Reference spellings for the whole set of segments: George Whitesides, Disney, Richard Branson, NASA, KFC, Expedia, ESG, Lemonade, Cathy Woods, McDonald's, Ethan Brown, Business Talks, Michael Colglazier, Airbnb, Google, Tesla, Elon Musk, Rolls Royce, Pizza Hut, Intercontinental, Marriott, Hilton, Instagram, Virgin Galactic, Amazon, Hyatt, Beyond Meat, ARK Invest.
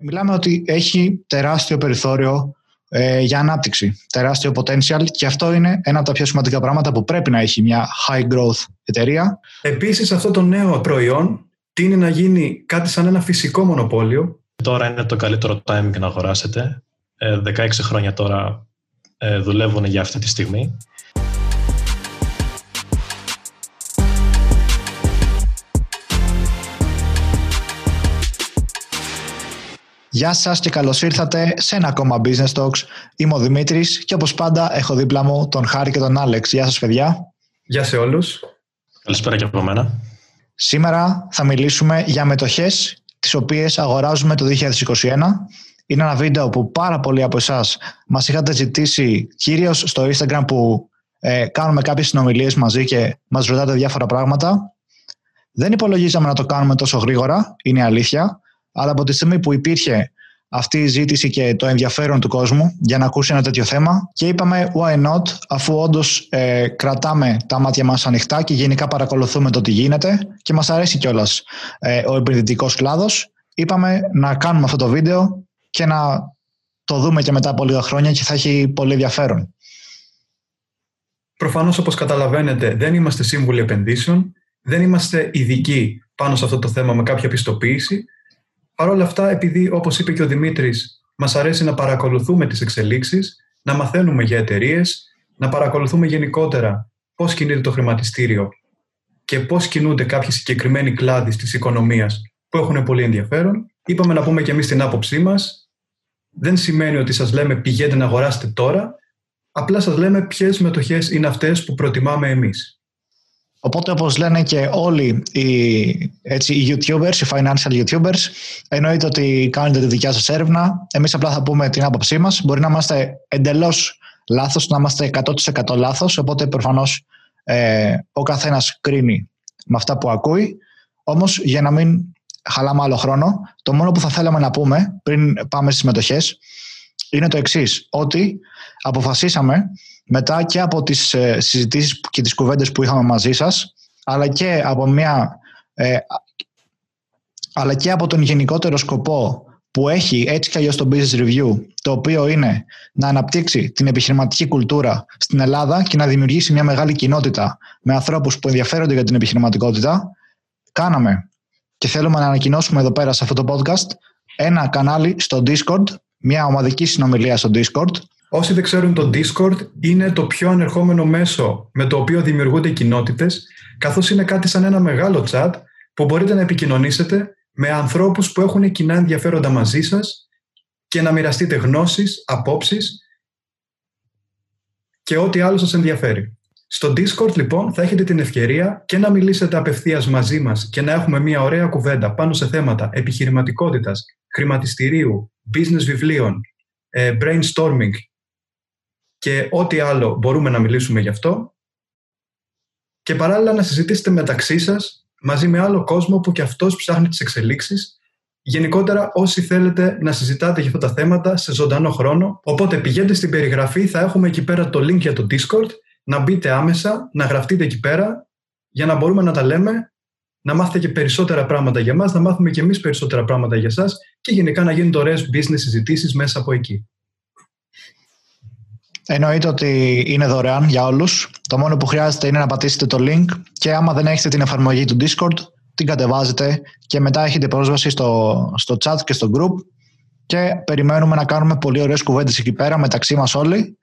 μιλάμε ότι έχει τεράστιο περιθώριο για ανάπτυξη, τεράστιο potential, και αυτό είναι ένα από τα πιο σημαντικά πράγματα που πρέπει να έχει μια high growth εταιρεία. Επίσης, αυτό το νέο προϊόν τείνει να γίνει κάτι σαν ένα φυσικό μονοπόλιο. Τώρα είναι το καλύτερο time για να αγοράσετε. 16 χρόνια τώρα δουλεύουν για αυτή τη στιγμή. Γεια σας και καλώς ήρθατε σε ένα ακόμα Business Talks. Είμαι ο Δημήτρης και όπως πάντα έχω δίπλα μου τον Χάρη και τον Άλεξ. Γεια σας, παιδιά. Γεια σε όλους. Καλησπέρα και από μένα. Σήμερα θα μιλήσουμε για μετοχές τις οποίες αγοράζουμε το 2021. Είναι ένα βίντεο που πάρα πολλοί από εσάς μας είχατε ζητήσει, κυρίως στο Instagram, που κάνουμε κάποιες συνομιλίες μαζί και μας ρωτάτε διάφορα πράγματα. Δεν υπολογίζαμε να το κάνουμε τόσο γρήγορα, είναι αλήθεια. Αλλά από τη στιγμή που υπήρχε αυτή η ζήτηση και το ενδιαφέρον του κόσμου για να ακούσει ένα τέτοιο θέμα, και είπαμε why not, αφού όντως κρατάμε τα μάτια μας ανοιχτά και γενικά παρακολουθούμε το τι γίνεται και μας αρέσει κιόλας ο επενδυτικός κλάδος, είπαμε να κάνουμε αυτό το βίντεο και να το δούμε και μετά από λίγα χρόνια και θα έχει πολύ ενδιαφέρον. Προφανώς, όπως καταλαβαίνετε, δεν είμαστε σύμβουλοι επενδύσεων, δεν είμαστε ειδικοί πάνω σε αυτό το θέμα με κάποια πιστοποίηση. Παρ' όλα αυτά, επειδή, όπως είπε και ο Δημήτρης, μας αρέσει να παρακολουθούμε τις εξελίξεις, να μαθαίνουμε για εταιρείες, να παρακολουθούμε γενικότερα πώς κινείται το χρηματιστήριο και πώς κινούνται κάποιοι συγκεκριμένοι κλάδοι της οικονομίας που έχουν πολύ ενδιαφέρον, είπαμε να πούμε και εμείς την άποψή μας. Δεν σημαίνει ότι σας λέμε πηγαίνετε να αγοράσετε τώρα, απλά σας λέμε ποιες μετοχές είναι αυτές που προτιμάμε εμείς. Οπότε, όπως λένε και όλοι οι YouTubers, οι financial YouTubers, εννοείται ότι κάνετε τη δικιά σας έρευνα. Εμείς απλά θα πούμε την άποψή μας. Μπορεί να είμαστε εντελώς λάθος, να είμαστε 100% λάθος. Οπότε, προφανώς, ο καθένας κρίνει με αυτά που ακούει. Όμως, για να μην χαλάμε άλλο χρόνο, το μόνο που θα θέλαμε να πούμε πριν πάμε στις μετοχές είναι το εξής, ότι αποφασίσαμε, μετά και από τις συζητήσεις και τις κουβέντες που είχαμε μαζί σας, αλλά και από τον γενικότερο σκοπό που έχει έτσι και αλλιώς το Business Review, το οποίο είναι να αναπτύξει την επιχειρηματική κουλτούρα στην Ελλάδα και να δημιουργήσει μια μεγάλη κοινότητα με ανθρώπους που ενδιαφέρονται για την επιχειρηματικότητα, κάναμε και θέλουμε να ανακοινώσουμε εδώ πέρα σε αυτό το podcast ένα κανάλι στο Discord, μια ομαδική συνομιλία στο Discord. Όσοι δεν ξέρουν, το Discord είναι το πιο ανερχόμενο μέσο με το οποίο δημιουργούνται οι κοινότητες, καθώς είναι κάτι σαν ένα μεγάλο chat που μπορείτε να επικοινωνήσετε με ανθρώπους που έχουν κοινά ενδιαφέροντα μαζί σας και να μοιραστείτε γνώσεις, απόψεις και ό,τι άλλο σας ενδιαφέρει. Στο Discord, λοιπόν, θα έχετε την ευκαιρία και να μιλήσετε απευθείας μαζί μας και να έχουμε μια ωραία κουβέντα πάνω σε θέματα επιχειρηματικότητας, χρηματιστηρίου, business βιβλίων, brainstorming και ό,τι άλλο μπορούμε να μιλήσουμε γι' αυτό, και παράλληλα να συζητήσετε μεταξύ σας μαζί με άλλο κόσμο που και αυτός ψάχνει τις εξελίξεις. Γενικότερα, όσοι θέλετε να συζητάτε για αυτά τα θέματα σε ζωντανό χρόνο, οπότε πηγαίνετε στην περιγραφή, θα έχουμε εκεί πέρα το link για το Discord, να μπείτε άμεσα, να γραφτείτε εκεί πέρα για να μπορούμε να τα λέμε, να μάθετε και περισσότερα πράγματα για μας, να μάθουμε και εμείς περισσότερα πράγματα για σας και γενικά να γίνονται ωραίες business συζητήσεις μέσα από εκεί. Εννοείται ότι είναι δωρεάν για όλους. Το μόνο που χρειάζεται είναι να πατήσετε το link και άμα δεν έχετε την εφαρμογή του Discord, την κατεβάζετε και μετά έχετε πρόσβαση στο chat και στο group, και περιμένουμε να κάνουμε πολύ ωραίες κουβέντες εκεί πέρα μεταξύ μας όλοι.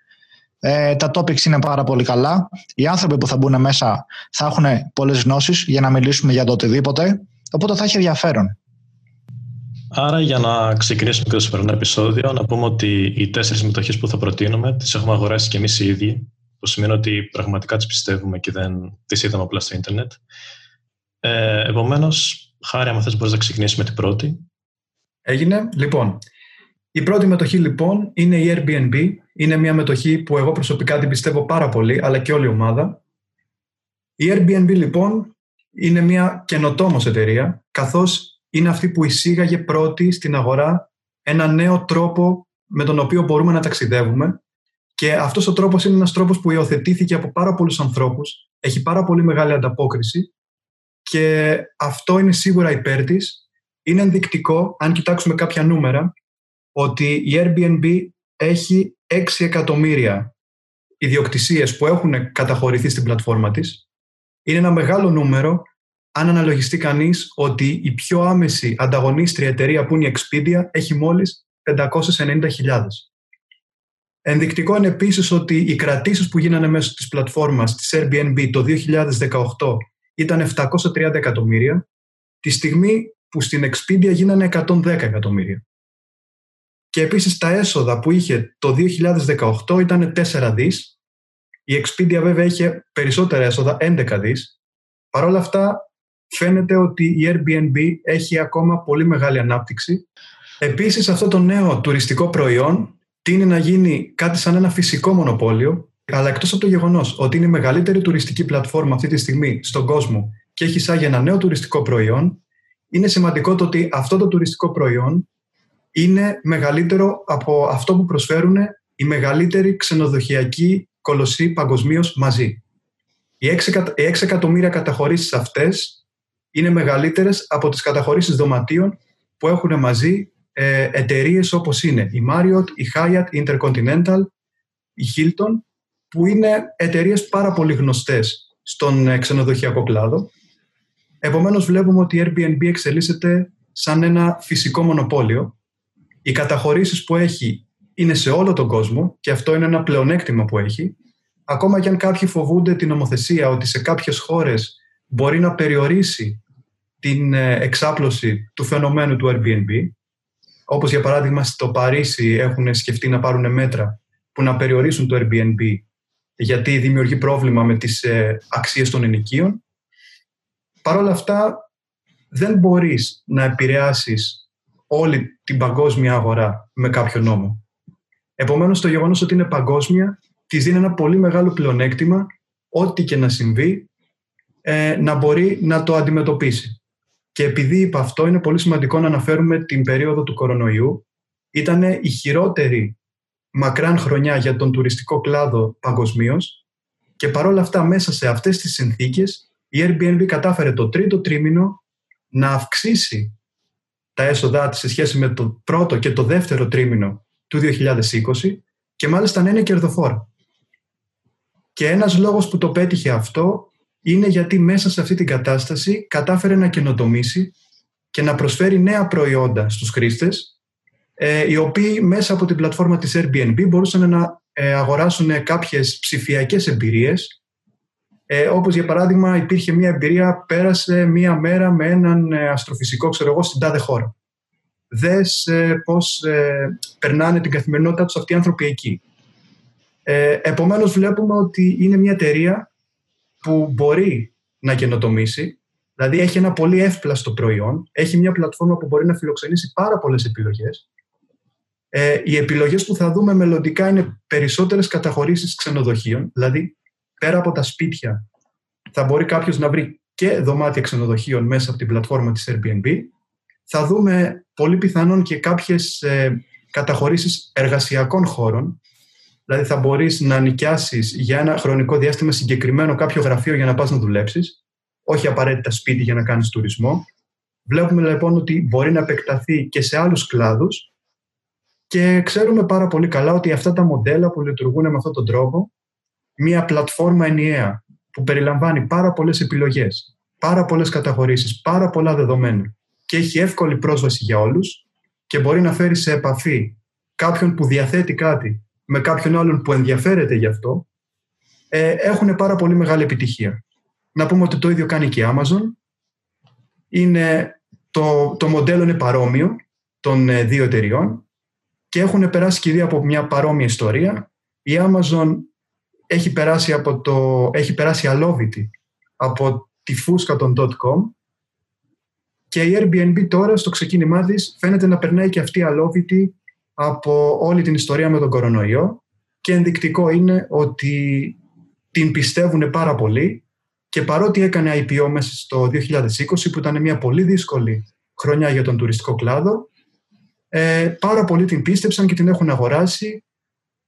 Τα topics είναι πάρα πολύ καλά. Οι άνθρωποι που θα μπουν μέσα θα έχουν πολλές γνώσεις για να μιλήσουμε για το οτιδήποτε. Οπότε θα έχει ενδιαφέρον. Άρα, για να ξεκινήσουμε και το σημερινό επεισόδιο, να πούμε ότι οι 4 μετοχές που θα προτείνουμε τις έχουμε αγοράσει κι εμείς οι ίδιοι, που σημαίνει ότι πραγματικά τις πιστεύουμε και δεν τις είδαμε απλά στο ίντερνετ. Επομένως, Χάρη, άμα θες, μπορείς να ξεκινήσεις με την πρώτη. Έγινε. Λοιπόν, η πρώτη μετοχή, λοιπόν, είναι η Airbnb. Είναι μια μετοχή που εγώ προσωπικά την πιστεύω πάρα πολύ, αλλά και όλη η ομάδα. Η Airbnb, λοιπόν, είναι μια καινοτόμος εταιρεία, καθώς είναι αυτή που εισήγαγε πρώτη στην αγορά ένα νέο τρόπο με τον οποίο μπορούμε να ταξιδεύουμε, και αυτός ο τρόπος είναι ένας τρόπος που υιοθετήθηκε από πάρα πολλούς ανθρώπους, έχει πάρα πολύ μεγάλη ανταπόκριση και αυτό είναι σίγουρα υπέρ της, είναι ενδεικτικό, αν κοιτάξουμε κάποια νούμερα, ότι η Airbnb έχει 6 εκατομμύρια ιδιοκτησίες που έχουν καταχωρηθεί στην πλατφόρμα της. Είναι ένα μεγάλο νούμερο, αν αναλογιστεί κανείς ότι η πιο άμεση ανταγωνίστρια εταιρεία που είναι η Expedia έχει μόλις 590.000. Ενδεικτικό είναι επίσης ότι οι κρατήσεις που γίνανε μέσω της πλατφόρμας της Airbnb το 2018 ήταν 730 εκατομμύρια, τη στιγμή που στην Expedia γίνανε 110 εκατομμύρια. Και επίσης τα έσοδα που είχε το 2018 ήταν 4 δις. Η Expedia βέβαια είχε περισσότερα έσοδα, 11 δις. Παρ' όλα αυτά φαίνεται ότι η Airbnb έχει ακόμα πολύ μεγάλη ανάπτυξη. Επίσης αυτό το νέο τουριστικό προϊόν τείνει να γίνει κάτι σαν ένα φυσικό μονοπόλιο, αλλά εκτός από το γεγονός ότι είναι η μεγαλύτερη τουριστική πλατφόρμα αυτή τη στιγμή στον κόσμο και έχει εισάγει ένα νέο τουριστικό προϊόν, είναι σημαντικό το ότι αυτό το τουριστικό προϊόν είναι μεγαλύτερο από αυτό που προσφέρουν οι μεγαλύτεροι ξενοδοχειακοί κολοσσοί παγκοσμίως μαζί. Οι 6 εκατομμύρια καταχωρήσεις αυτές είναι μεγαλύτερες από τις καταχωρήσεις δωματίων που έχουν μαζί εταιρείες όπως είναι η Marriott, η Hyatt, η Intercontinental, η Hilton, που είναι εταιρείες πάρα πολύ γνωστές στον ξενοδοχειακό κλάδο. Επομένως βλέπουμε ότι η Airbnb εξελίσσεται σαν ένα φυσικό μονοπόλιο. Οι καταχωρήσεις που έχει είναι σε όλο τον κόσμο και αυτό είναι ένα πλεονέκτημα που έχει. Ακόμα και αν κάποιοι φοβούνται την νομοθεσία ότι σε κάποιες χώρες μπορεί να περιορίσει την εξάπλωση του φαινομένου του Airbnb, όπως για παράδειγμα στο Παρίσι έχουν σκεφτεί να πάρουν μέτρα που να περιορίσουν το Airbnb γιατί δημιουργεί πρόβλημα με τις αξίες των ενοικίων. Παρ' όλα αυτά δεν μπορείς να επηρεάσεις όλη την παγκόσμια αγορά με κάποιο νόμο. Επομένως το γεγονός ότι είναι παγκόσμια της δίνει ένα πολύ μεγάλο πλεονέκτημα, ό,τι και να συμβεί να μπορεί να το αντιμετωπίσει. Και επειδή είπα αυτό, είναι πολύ σημαντικό να αναφέρουμε την περίοδο του κορονοϊού. Ήταν η χειρότερη μακράν χρονιά για τον τουριστικό κλάδο παγκοσμίως και παρόλα αυτά μέσα σε αυτές τις συνθήκες η Airbnb κατάφερε το τρίτο τρίμηνο να αυξήσει τα έσοδά της σε σχέση με το πρώτο και το δεύτερο τρίμηνο του 2020 και μάλιστα να είναι κερδοφόρα. Και ένας λόγος που το πέτυχε αυτό είναι γιατί μέσα σε αυτή την κατάσταση κατάφερε να καινοτομήσει και να προσφέρει νέα προϊόντα στους χρήστες, οι οποίοι μέσα από την πλατφόρμα της Airbnb μπορούσαν να αγοράσουν κάποιες ψηφιακές εμπειρίες, όπως για παράδειγμα υπήρχε μια εμπειρία «Πέρασε μια μέρα με έναν αστροφυσικό, στην τάδε χώρα». Δες πώς περνάνε την καθημερινότητά τους αυτοί οι άνθρωποι εκεί. Επομένως βλέπουμε ότι είναι μια εταιρεία που μπορεί να καινοτομήσει, δηλαδή έχει ένα πολύ εύπλαστο προϊόν, έχει μια πλατφόρμα που μπορεί να φιλοξενήσει πάρα πολλές επιλογές. Οι επιλογές που θα δούμε μελλοντικά είναι περισσότερες καταχωρήσεις ξενοδοχείων, δηλαδή πέρα από τα σπίτια θα μπορεί κάποιος να βρει και δωμάτια ξενοδοχείων μέσα από την πλατφόρμα της Airbnb. Θα δούμε πολύ πιθανόν και κάποιες καταχωρήσεις εργασιακών χώρων. Δηλαδή θα μπορείς να νοικιάσεις για ένα χρονικό διάστημα συγκεκριμένο κάποιο γραφείο για να πας να δουλέψεις, όχι απαραίτητα σπίτι για να κάνεις τουρισμό. Βλέπουμε λοιπόν ότι μπορεί να επεκταθεί και σε άλλους κλάδους και ξέρουμε πάρα πολύ καλά ότι αυτά τα μοντέλα που λειτουργούν με αυτόν τον τρόπο, μια πλατφόρμα ενιαία που περιλαμβάνει πάρα πολλές επιλογές, πάρα πολλές καταχωρήσεις, πάρα πολλά δεδομένα και έχει εύκολη πρόσβαση για όλους και μπορεί να φέρει σε επαφή κάποιον που διαθέτει κάτι με κάποιον άλλον που ενδιαφέρεται γι' αυτό, έχουν πάρα πολύ μεγάλη επιτυχία. Να πούμε ότι το ίδιο κάνει και η Amazon. Το μοντέλο είναι παρόμοιο των δύο εταιριών και έχουν περάσει και δύο από μια παρόμοια ιστορία. Η Amazon έχει περάσει αλόβητη από τη φούσκα των .com και η Airbnb τώρα στο ξεκίνημά της φαίνεται να περνάει και αυτή αλόβητη από όλη την ιστορία με τον κορονοϊό και ενδεικτικό είναι ότι την πιστεύουν πάρα πολύ και παρότι έκανε IPO μέσα στο 2020 που ήταν μια πολύ δύσκολη χρονιά για τον τουριστικό κλάδο, πάρα πολύ την πίστεψαν και την έχουν αγοράσει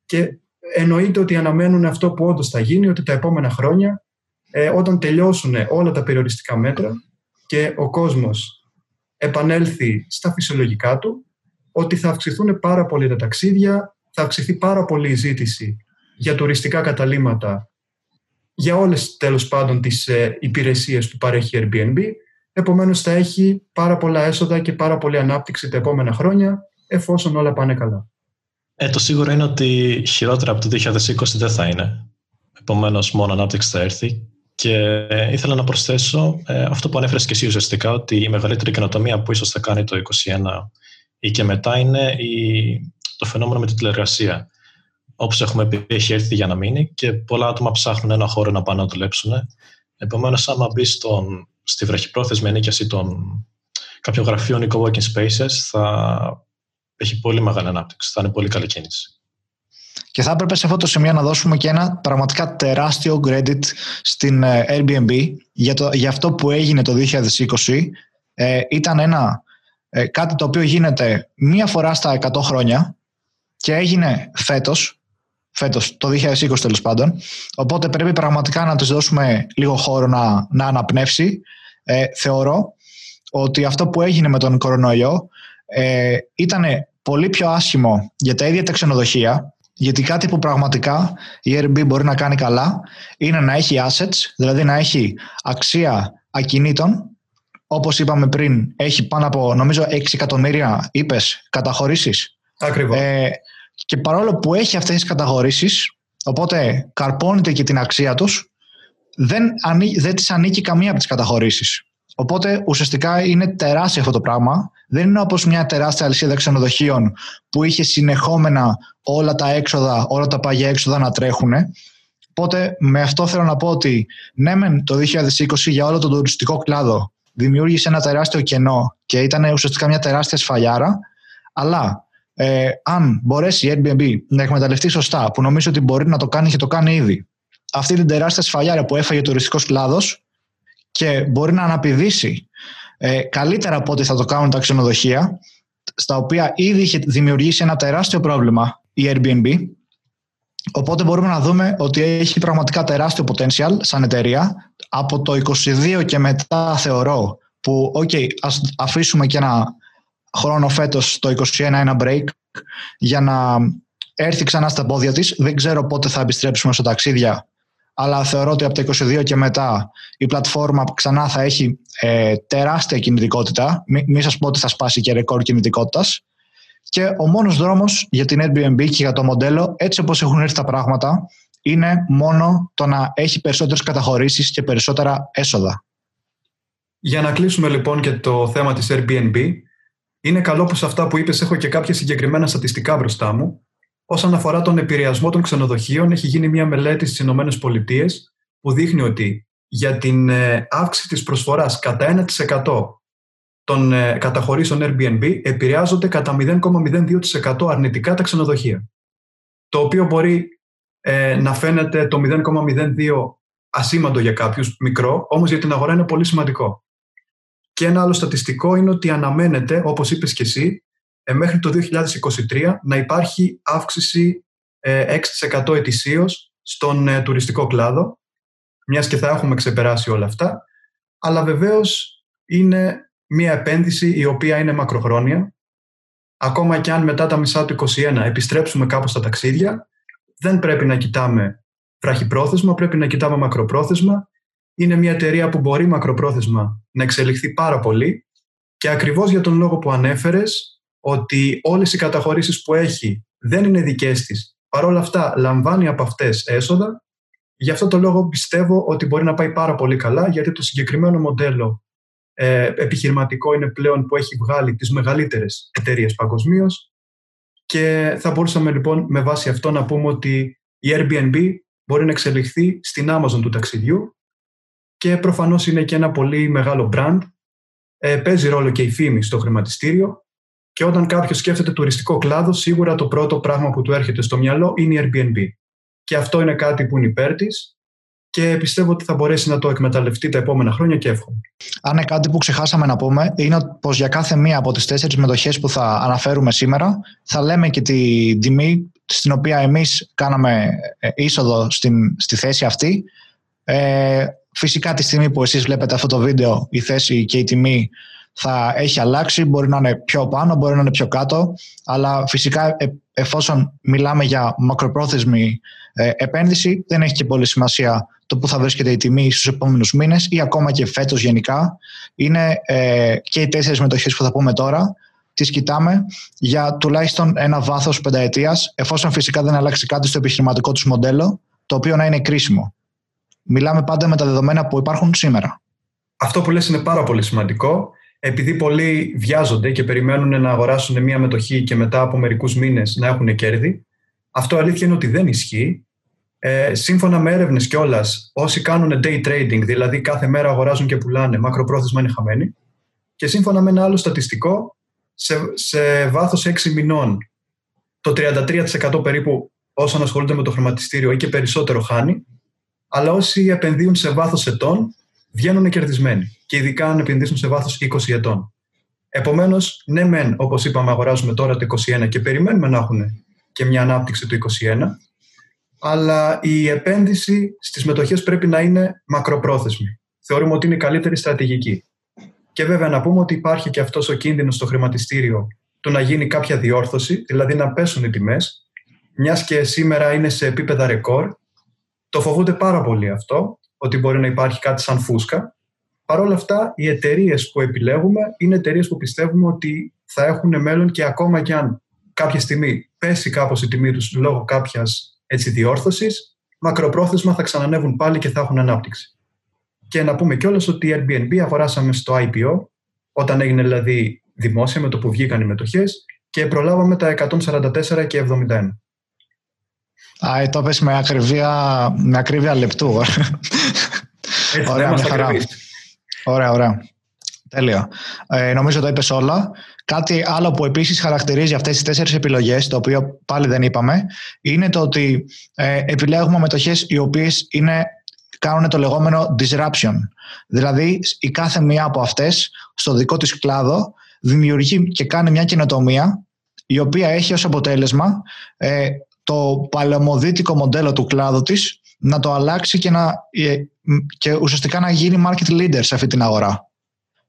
και εννοείται ότι αναμένουν αυτό που όντως θα γίνει, ότι τα επόμενα χρόνια όταν τελειώσουν όλα τα περιοριστικά μέτρα και ο κόσμος επανέλθει στα φυσιολογικά του, ότι θα αυξηθούν πάρα πολύ τα ταξίδια, θα αυξηθεί πάρα πολύ η ζήτηση για τουριστικά καταλύματα, για όλες τέλος πάντων τις υπηρεσίες που παρέχει Airbnb. Επομένως θα έχει πάρα πολλά έσοδα και πάρα πολλή ανάπτυξη τα επόμενα χρόνια, εφόσον όλα πάνε καλά. Το σίγουρο είναι ότι χειρότερα από το 2020 δεν θα είναι. Επομένως μόνο ανάπτυξη θα έρθει. Και ήθελα να προσθέσω αυτό που ανέφερες και εσύ ουσιαστικά, ότι η μεγαλύτερη καινοτομία που ίσως θα κάνει το 2021 ή και μετά είναι το φαινόμενο με την τηλεργασία. Όπως έχουμε πει, έχει έρθει για να μείνει και πολλά άτομα ψάχνουν ένα χώρο να πάνε να δουλέψουν. Επομένως, άμα μπει στη βραχυπρόθεσμη ενοίκιαση των κάποιων γραφείων ή co-working spaces, θα έχει πολύ μεγάλη ανάπτυξη. Θα είναι πολύ καλή κίνηση. Και θα έπρεπε σε αυτό το σημείο να δώσουμε και ένα πραγματικά τεράστιο credit στην Airbnb για αυτό που έγινε το 2020. Ήταν κάτι το οποίο γίνεται μία φορά στα 100 χρόνια και έγινε φέτος, το 2020 τέλος πάντων. Οπότε πρέπει πραγματικά να τους δώσουμε λίγο χώρο να αναπνεύσει. Θεωρώ ότι αυτό που έγινε με τον κορονοϊό ήταν πολύ πιο άσχημο για τα ίδια τα ξενοδοχεία. Γιατί κάτι που πραγματικά η Airbnb μπορεί να κάνει καλά είναι να έχει assets, δηλαδή να έχει αξία ακινήτων. Όπως είπαμε πριν, έχει πάνω από, νομίζω, 6 εκατομμύρια, είπες, καταχωρήσεις. Ακριβώς. Και παρόλο που έχει αυτές τις καταχωρήσεις, οπότε καρπώνεται και την αξία τους, δεν της ανήκει καμία από τις καταχωρήσεις. Οπότε ουσιαστικά είναι τεράστιο αυτό το πράγμα. Δεν είναι όπως μια τεράστια αλυσίδα ξενοδοχείων που είχε συνεχόμενα όλα τα έξοδα, όλα τα πάγια έξοδα να τρέχουν. Οπότε με αυτό θέλω να πω ότι ναι, μεν το 2020 για όλο τον τουριστικό κλάδο δημιούργησε ένα τεράστιο κενό και ήταν ουσιαστικά μια τεράστια σφαλιάρα. Αλλά αν μπορέσει η Airbnb να εκμεταλλευτεί σωστά, που νομίζω ότι μπορεί να το κάνει και το κάνει ήδη, αυτή την τεράστια σφαλιάρα που έφαγε ο τουριστικός κλάδος και μπορεί να αναπηδήσει καλύτερα από ό,τι θα το κάνουν τα ξενοδοχεία, στα οποία ήδη είχε δημιουργήσει ένα τεράστιο πρόβλημα η Airbnb. Οπότε μπορούμε να δούμε ότι έχει πραγματικά τεράστιο potential σαν εταιρεία. Από το 2022 και μετά θεωρώ που ας αφήσουμε και ένα χρόνο φέτος, το 2021, ένα break για να έρθει ξανά στα πόδια της. Δεν ξέρω πότε θα επιστρέψουμε στα ταξίδια, αλλά θεωρώ ότι από το 2022 και μετά η πλατφόρμα ξανά θα έχει τεράστια κινητικότητα. Μην σας πω ότι θα σπάσει και ρεκόρ κινητικότητας. Και ο μόνος δρόμος για την Airbnb και για το μοντέλο, έτσι όπως έχουν έρθει τα πράγματα, είναι μόνο το να έχει περισσότερες καταχωρήσεις και περισσότερα έσοδα. Για να κλείσουμε λοιπόν και το θέμα της Airbnb, είναι καλό που σε αυτά που είπες έχω και κάποια συγκεκριμένα στατιστικά μπροστά μου. Όσον αφορά τον επηρεασμό των ξενοδοχείων, έχει γίνει μια μελέτη στις ΗΠΑ που δείχνει ότι για την αύξηση της προσφοράς κατά 1% των καταχωρήσεων Airbnb επηρεάζονται κατά 0,02% αρνητικά τα ξενοδοχεία. Το οποίο μπορεί να φαίνεται το 0,02 ασήμαντο για κάποιους, μικρό, όμως για την αγορά είναι πολύ σημαντικό. Και ένα άλλο στατιστικό είναι ότι αναμένεται, όπως είπες και εσύ, μέχρι το 2023 να υπάρχει αύξηση 6% ετησίως στον τουριστικό κλάδο, μιας και θα έχουμε ξεπεράσει όλα αυτά. Αλλά βεβαίως είναι μια επένδυση η οποία είναι μακροχρόνια. Ακόμα και αν μετά τα μισά του 2021 επιστρέψουμε κάπως στα ταξίδια, δεν πρέπει να κοιτάμε βραχυπρόθεσμα, πρέπει να κοιτάμε μακροπρόθεσμα. Είναι μια εταιρεία που μπορεί μακροπρόθεσμα να εξελιχθεί πάρα πολύ και ακριβώς για τον λόγο που ανέφερες, ότι όλες οι καταχωρήσεις που έχει δεν είναι δικές της, παρόλα αυτά λαμβάνει από αυτές έσοδα. Γι' αυτό το λόγο πιστεύω ότι μπορεί να πάει πάρα πολύ καλά, γιατί το συγκεκριμένο μοντέλο επιχειρηματικό είναι πλέον που έχει βγάλει τις μεγαλύτερες εταιρείες παγκοσμίως και θα μπορούσαμε λοιπόν με βάση αυτό να πούμε ότι η Airbnb μπορεί να εξελιχθεί στην Amazon του ταξιδιού και προφανώς είναι και ένα πολύ μεγάλο brand. Παίζει ρόλο και η φήμη στο χρηματιστήριο. Και όταν κάποιος σκέφτεται τουριστικό κλάδο, σίγουρα το πρώτο πράγμα που του έρχεται στο μυαλό είναι η Airbnb. Και αυτό είναι κάτι που είναι υπέρ της και πιστεύω ότι θα μπορέσει να το εκμεταλλευτεί τα επόμενα χρόνια και εύχομαι. Αν κάτι που ξεχάσαμε να πούμε είναι πως για κάθε μία από τις 4 μετοχές που θα αναφέρουμε σήμερα θα λέμε και την τιμή στην οποία εμείς κάναμε είσοδο στη θέση αυτή. Φυσικά τη στιγμή που εσείς βλέπετε αυτό το βίντεο, η θέση και η τιμή θα έχει αλλάξει, μπορεί να είναι πιο πάνω, μπορεί να είναι πιο κάτω, αλλά φυσικά εφόσον μιλάμε για μακροπρόθεσμη επένδυση, δεν έχει και πολύ σημασία το που θα βρίσκεται η τιμή στους επόμενους μήνες ή ακόμα και φέτος γενικά. Είναι και οι 4 μετοχές που θα πούμε τώρα, τις κοιτάμε για τουλάχιστον ένα βάθος πενταετίας, εφόσον φυσικά δεν αλλάξει κάτι στο επιχειρηματικό τους μοντέλο, το οποίο να είναι κρίσιμο. Μιλάμε πάντα με τα δεδομένα που υπάρχουν σήμερα. Αυτό που λες είναι πάρα πολύ σημαντικό. Επειδή πολλοί βιάζονται και περιμένουν να αγοράσουν μια μετοχή και μετά από μερικούς μήνες να έχουν κέρδη, αυτό αλήθεια είναι ότι δεν ισχύει. Σύμφωνα με έρευνες κιόλας, όσοι κάνουν day trading, δηλαδή κάθε μέρα αγοράζουν και πουλάνε, μακροπρόθεσμα είναι χαμένοι. Και σύμφωνα με ένα άλλο στατιστικό, σε βάθος 6 μηνών, το 33% περίπου όσων ασχολούνται με το χρηματιστήριο ή και περισσότερο χάνει, αλλά όσοι επενδύουν σε βάθος ετών, βγαίνουν κερδισμένοι. Και ειδικά αν επενδύσουν σε βάθος 20 ετών. Επομένως, ναι, μεν, όπως είπαμε, αγοράζουμε τώρα το 2021 και περιμένουμε να έχουν και μια ανάπτυξη του 2021, αλλά η επένδυση στις μετοχές πρέπει να είναι μακροπρόθεσμη. Θεωρούμε ότι είναι η καλύτερη στρατηγική. Και βέβαια να πούμε ότι υπάρχει και αυτός ο κίνδυνος στο χρηματιστήριο του να γίνει κάποια διόρθωση, δηλαδή να πέσουν οι τιμές, μιας και σήμερα είναι σε επίπεδα ρεκόρ. Το φοβούνται πάρα πολύ αυτό, ότι μπορεί να υπάρχει κάτι σαν φούσκα. Παρ' όλα αυτά, οι εταιρείες που επιλέγουμε είναι εταιρείες που πιστεύουμε ότι θα έχουν μέλλον και ακόμα κι αν κάποια στιγμή πέσει κάπως η τιμή τους λόγω κάποιας διόρθωσης, μακροπρόθεσμα θα ξανανεύουν πάλι και θα έχουν ανάπτυξη. Και να πούμε κιόλας ότι η Airbnb αγοράσαμε στο IPO, όταν έγινε δηλαδή δημόσια με το που βγήκαν οι μετοχές, και προλάβαμε τα 144 και 71. Το πες με ακρίβεια λεπτού. Έτσι, ωραία, μια χαρά. Ωραία. Τέλεια. Νομίζω το είπες όλα. Κάτι άλλο που επίσης χαρακτηρίζει αυτές τις 4 επιλογές, το οποίο πάλι δεν είπαμε, είναι το ότι επιλέγουμε μετοχές οι οποίες κάνουν το λεγόμενο disruption. Δηλαδή, η κάθε μία από αυτές, στο δικό της κλάδο, δημιουργεί και κάνει μια καινοτομία, η οποία έχει ως αποτέλεσμα το παλαιομοδίτικο μοντέλο του κλάδου της να το αλλάξει και ουσιαστικά να γίνει market leader σε αυτή την αγορά.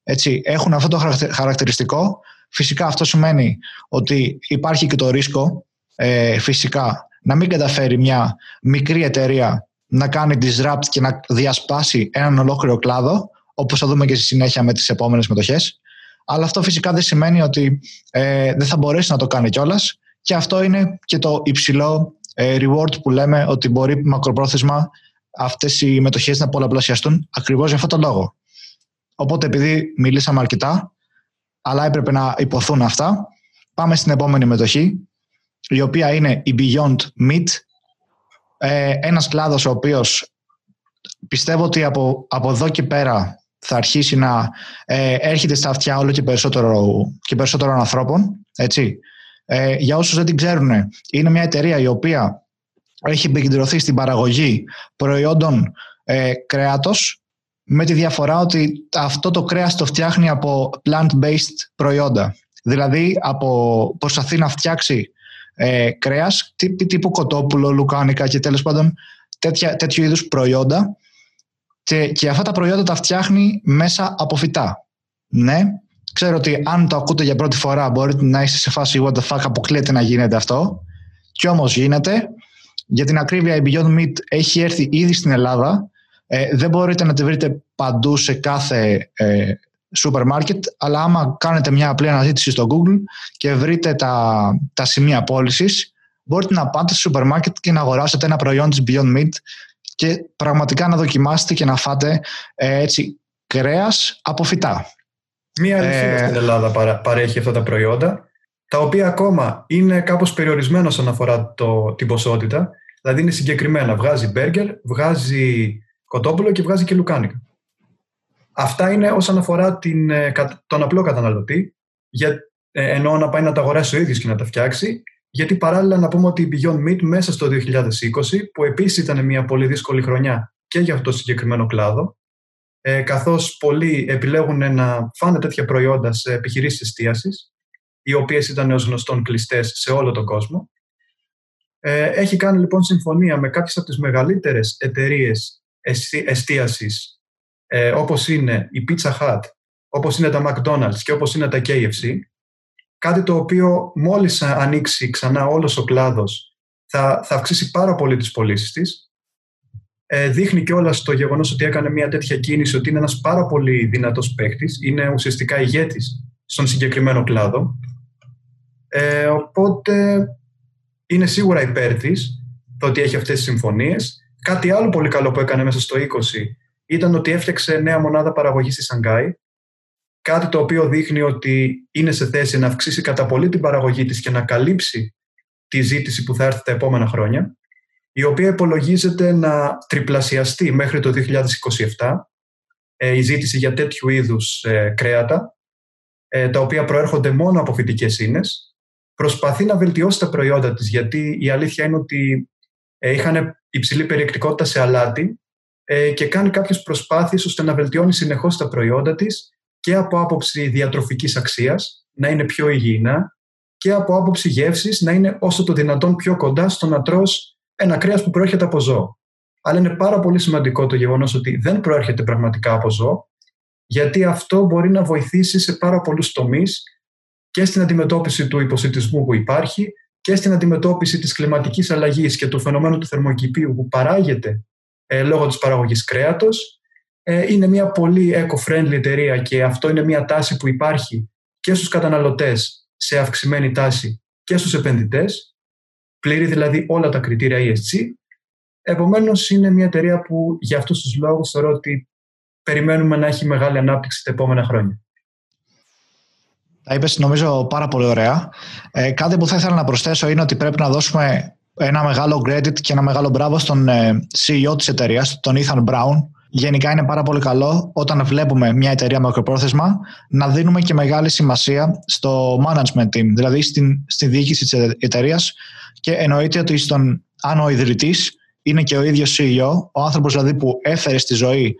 Έτσι, έχουν αυτό το χαρακτηριστικό. Φυσικά αυτό σημαίνει ότι υπάρχει και το ρίσκο φυσικά να μην καταφέρει μια μικρή εταιρεία να κάνει disrupt και να διασπάσει έναν ολόκληρο κλάδο, όπως θα δούμε και στη συνέχεια με τις επόμενες μετοχές. Αλλά αυτό φυσικά δεν σημαίνει ότι δεν θα μπορέσει να το κάνει κιόλας. Και αυτό είναι και το υψηλό reward που λέμε ότι μπορεί μακροπρόθεσμα αυτές οι μετοχές να πολλαπλασιαστούν ακριβώς για αυτόν τον λόγο. Οπότε επειδή μιλήσαμε αρκετά, αλλά έπρεπε να υποθούν αυτά, πάμε στην επόμενη μετοχή, η οποία είναι η Beyond Meat. Ένας κλάδος ο οποίος πιστεύω ότι από εδώ και πέρα θα αρχίσει να έρχεται στα αυτιά όλο και περισσότερο ανθρώπων, έτσι. Για όσους δεν την ξέρουν, είναι μια εταιρεία η οποία έχει επικεντρωθεί στην παραγωγή προϊόντων κρέατος, με τη διαφορά ότι αυτό το κρέας το φτιάχνει από plant-based προϊόντα. Δηλαδή, προσπαθεί να φτιάξει κρέας τύπου κοτόπουλο, λουκάνικα και τέλος πάντων τέτοιου είδους προϊόντα, και αυτά τα προϊόντα τα φτιάχνει μέσα από φυτά. Ναι. Ξέρω ότι αν το ακούτε για πρώτη φορά μπορείτε να είστε σε φάση what the fuck, αποκλείεται να γίνεται αυτό. Κι όμως γίνεται. Για την ακρίβεια, η Beyond Meat έχει έρθει ήδη στην Ελλάδα. Δεν μπορείτε να τη βρείτε παντού σε κάθε σούπερ μάρκετ, αλλά άμα κάνετε μια απλή αναζήτηση στο Google και βρείτε τα σημεία πώλησης, μπορείτε να πάτε στο σούπερ μάρκετ και να αγοράσετε ένα προϊόν της Beyond Meat και πραγματικά να δοκιμάσετε και να φάτε έτσι κρέας από φυτά. Μία αλυσίδα στην Ελλάδα παρέχει αυτά τα προϊόντα, τα οποία ακόμα είναι κάπως περιορισμένα όσον αφορά την ποσότητα. Δηλαδή είναι συγκεκριμένα. Βγάζει μπέργκερ, βγάζει κοτόπουλο και βγάζει και λουκάνικα. Αυτά είναι όσον αφορά τον απλό καταναλωτή, ενώ να πάει να τα αγοράσει ο ίδιος και να τα φτιάξει. Γιατί παράλληλα να πούμε ότι η Beyond Meat μέσα στο 2020, που επίσης ήταν μια πολύ δύσκολη χρονιά και για αυτό το συγκεκριμένο κλάδο, καθώς πολλοί επιλέγουν να φάνε τέτοια προϊόντα σε επιχειρήσεις εστίασης, οι οποίες ήταν ως γνωστόν κλειστές σε όλο τον κόσμο. Έχει κάνει λοιπόν συμφωνία με κάποιες από τις μεγαλύτερες εταιρείες εστίασης, όπως είναι η Pizza Hut, όπως είναι τα McDonald's και όπως είναι τα KFC, κάτι το οποίο μόλις ανοίξει ξανά όλος ο κλάδος θα αυξήσει πάρα πολύ τις πωλήσεις της. Δείχνει κιόλας το γεγονός ότι έκανε μια τέτοια κίνηση, ότι είναι ένας πάρα πολύ δυνατός παίκτης, είναι ουσιαστικά ηγέτης στον συγκεκριμένο κλάδο. Οπότε είναι σίγουρα υπέρ της το ότι έχει αυτές τις συμφωνίες. Κάτι άλλο πολύ καλό που έκανε μέσα στο 20 ήταν ότι έφτιαξε νέα μονάδα παραγωγής στη Σανγκάη, κάτι το οποίο δείχνει ότι είναι σε θέση να αυξήσει κατά πολύ την παραγωγή της και να καλύψει τη ζήτηση που θα έρθει τα επόμενα χρόνια, η οποία υπολογίζεται να τριπλασιαστεί μέχρι το 2027, η ζήτηση για τέτοιου είδους κρέατα, τα οποία προέρχονται μόνο από φυτικές ίνες. Προσπαθεί να βελτιώσει τα προϊόντα της, γιατί η αλήθεια είναι ότι είχαν υψηλή περιεκτικότητα σε αλάτι και κάνει κάποιες προσπάθειες ώστε να βελτιώνει συνεχώς τα προϊόντα της και από άποψη διατροφικής αξίας, να είναι πιο υγιεινά, και από άποψη γεύσης, να είναι όσο το δυνατόν πιο κοντά στο να τρως ένα κρέας που προέρχεται από ζώο. Αλλά είναι πάρα πολύ σημαντικό το γεγονός ότι δεν προέρχεται πραγματικά από ζώο, γιατί αυτό μπορεί να βοηθήσει σε πάρα πολλούς τομείς και στην αντιμετώπιση του υποσιτισμού που υπάρχει και στην αντιμετώπιση της κλιματικής αλλαγής και του φαινομένου του θερμοκηπίου που παράγεται λόγω της παραγωγής κρέατος. Είναι μια πολύ eco-friendly εταιρεία και αυτό είναι μια τάση που υπάρχει και στους καταναλωτές σε αυξημένη τάση και στους επενδυτές. Πλήρει δηλαδή όλα τα κριτήρια ESG. Επομένως είναι μια εταιρεία που για αυτούς τους λόγους θεωρώ ότι περιμένουμε να έχει μεγάλη ανάπτυξη τα επόμενα χρόνια. Τα είπες νομίζω πάρα πολύ ωραία. Κάτι που θα ήθελα να προσθέσω είναι ότι πρέπει να δώσουμε ένα μεγάλο credit και ένα μεγάλο μπράβο στον CEO της εταιρείας, τον Ethan Brown. Γενικά είναι πάρα πολύ καλό όταν βλέπουμε μια εταιρεία μακροπρόθεσμα να δίνουμε και μεγάλη σημασία στο management team, δηλαδή στη διοίκηση της εταιρείας, και εννοείται ότι αν ο ιδρυτής είναι και ο ίδιος CEO, ο άνθρωπος δηλαδή που έφερε στη ζωή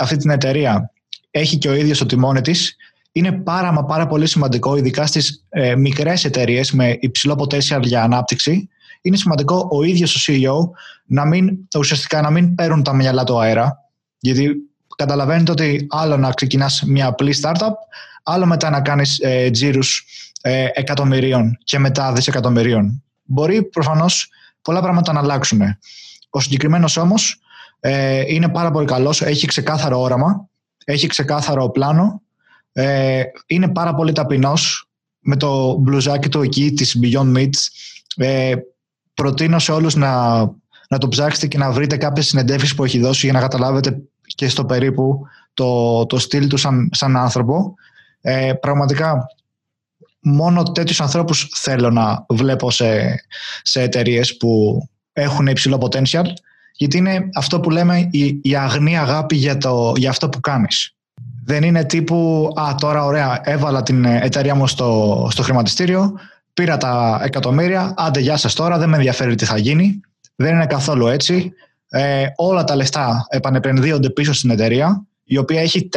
αυτή την εταιρεία έχει και ο ίδιος το τιμόνι της. Είναι πάρα πολύ σημαντικό, ειδικά στις μικρές εταιρείες με υψηλό potential για ανάπτυξη, είναι σημαντικό ο ίδιος ο CEO ουσιαστικά να μην παίρνουν τα μυαλά του αέρα. Γιατί καταλαβαίνετε ότι άλλο να ξεκινάς μια απλή startup, άλλο μετά να κάνεις τζίρους εκατομμυρίων και μετά δισεκατομμυρίων. Μπορεί προφανώς πολλά πράγματα να αλλάξουν. Ο συγκεκριμένος όμως είναι πάρα πολύ καλός, έχει ξεκάθαρο όραμα, έχει ξεκάθαρο πλάνο, είναι πάρα πολύ ταπεινός με το μπλουζάκι του εκεί της Beyond Meat. Προτείνω σε όλους να το ψάξετε και να βρείτε κάποιες συνεντεύξεις που έχει δώσει για να καταλάβετε και στο περίπου το στυλ του σαν άνθρωπο. Πραγματικά μόνο τέτοιους ανθρώπους θέλω να βλέπω σε εταιρείες που έχουν υψηλό potential, γιατί είναι αυτό που λέμε η αγνή αγάπη για αυτό που κάνεις. Δεν είναι τύπου τώρα ωραία, έβαλα την εταιρεία μου στο χρηματιστήριο, πήρα τα εκατομμύρια, άντε γεια σας τώρα, δεν με ενδιαφέρει τι θα γίνει. Δεν είναι καθόλου έτσι. Όλα τα λεφτά επανεπενδύονται πίσω στην εταιρεία, η οποία έχει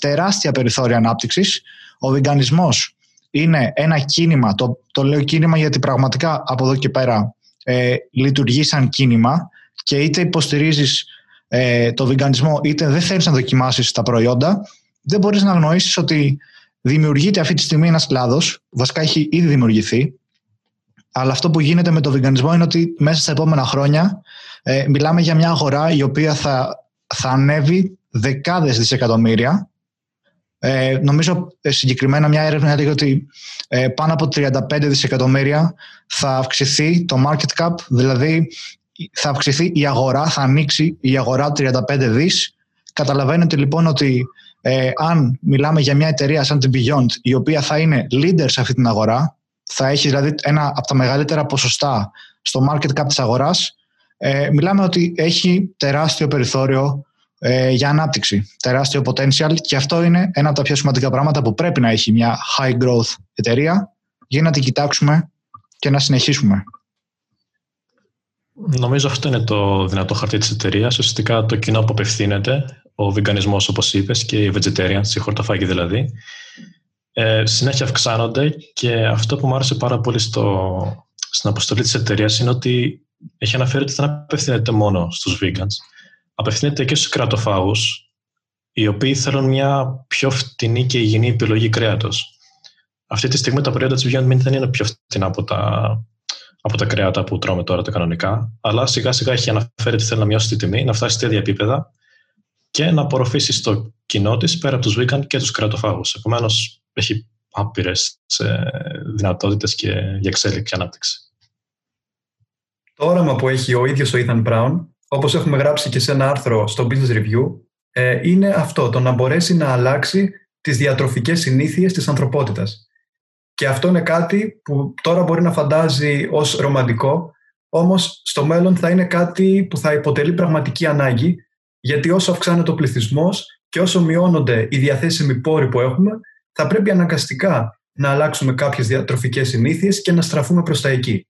τεράστια περιθώρια ανάπτυξης. Ο βιγκανισμός είναι ένα κίνημα, το λέω κίνημα γιατί πραγματικά από εδώ και πέρα λειτουργεί σαν κίνημα, και είτε υποστηρίζεις το βιγκανισμό είτε δεν θέλεις να δοκιμάσεις τα προϊόντα, δεν μπορείς να αγνοήσεις ότι δημιουργείται αυτή τη στιγμή ένας κλάδος, βασικά έχει ήδη δημιουργηθεί, αλλά αυτό που γίνεται με το βιγκανισμό είναι ότι μέσα στα επόμενα χρόνια μιλάμε για μια αγορά η οποία θα ανέβει δεκάδες δισεκατομμύρια. Νομίζω συγκεκριμένα μια έρευνα έλεγε ότι πάνω από 35 δισεκατομμύρια θα αυξηθεί το market cap, δηλαδή θα αυξηθεί η αγορά, θα ανοίξει η αγορά 35 δις. Καταλαβαίνετε λοιπόν ότι αν μιλάμε για μια εταιρεία σαν την Beyond, η οποία θα είναι leader σε αυτή την αγορά, θα έχει δηλαδή ένα από τα μεγαλύτερα ποσοστά στο market cap της αγοράς, μιλάμε ότι έχει τεράστιο περιθώριο για ανάπτυξη, τεράστιο potential, και αυτό είναι ένα από τα πιο σημαντικά πράγματα που πρέπει να έχει μια high growth εταιρεία για να την κοιτάξουμε και να συνεχίσουμε. Νομίζω αυτό είναι το δυνατό χαρτί της εταιρείας, ουσιαστικά το κοινό που απευθύνεται, ο βιγκανισμός όπως είπες και οι vegetarians, οι χορταφάκοι δηλαδή, συνέχεια αυξάνονται, και αυτό που μου άρεσε πάρα πολύ στην αποστολή της εταιρείας είναι ότι έχει αναφέρει ότι δεν απευθύνεται μόνο στους vegans, απευθύνεται και στους κρατοφάγους, οι οποίοι θέλουν μια πιο φτηνή και υγιεινή επιλογή κρέατος. Αυτή τη στιγμή τα προϊόντα της Beyond Meat δεν είναι πιο φτηνά από τα κρέατα που τρώμε τώρα τα κανονικά, αλλά σιγά σιγά έχει αναφέρει ότι θέλει να μειώσει τη τιμή, να φτάσει στα ίδια επίπεδα και να απορροφήσει στο κοινό της πέρα από τους vegan και τους κρεατοφάγους. Επομένως, έχει άπειρες δυνατότητες και για εξέλιξη και ανάπτυξη. Το όραμα που έχει ο ίδιος ο Ethan Brown, όπως έχουμε γράψει και σε ένα άρθρο στο Business Review, είναι αυτό, το να μπορέσει να αλλάξει τις διατροφικές συνήθειες της ανθρωπότητας. Και αυτό είναι κάτι που τώρα μπορεί να φαντάζει ως ρομαντικό, όμως στο μέλλον θα είναι κάτι που θα υποτελεί πραγματική ανάγκη, γιατί όσο αυξάνεται ο πληθυσμός και όσο μειώνονται οι διαθέσιμοι πόροι που έχουμε, θα πρέπει αναγκαστικά να αλλάξουμε κάποιες διατροφικές συνήθειες και να στραφούμε προς τα εκεί.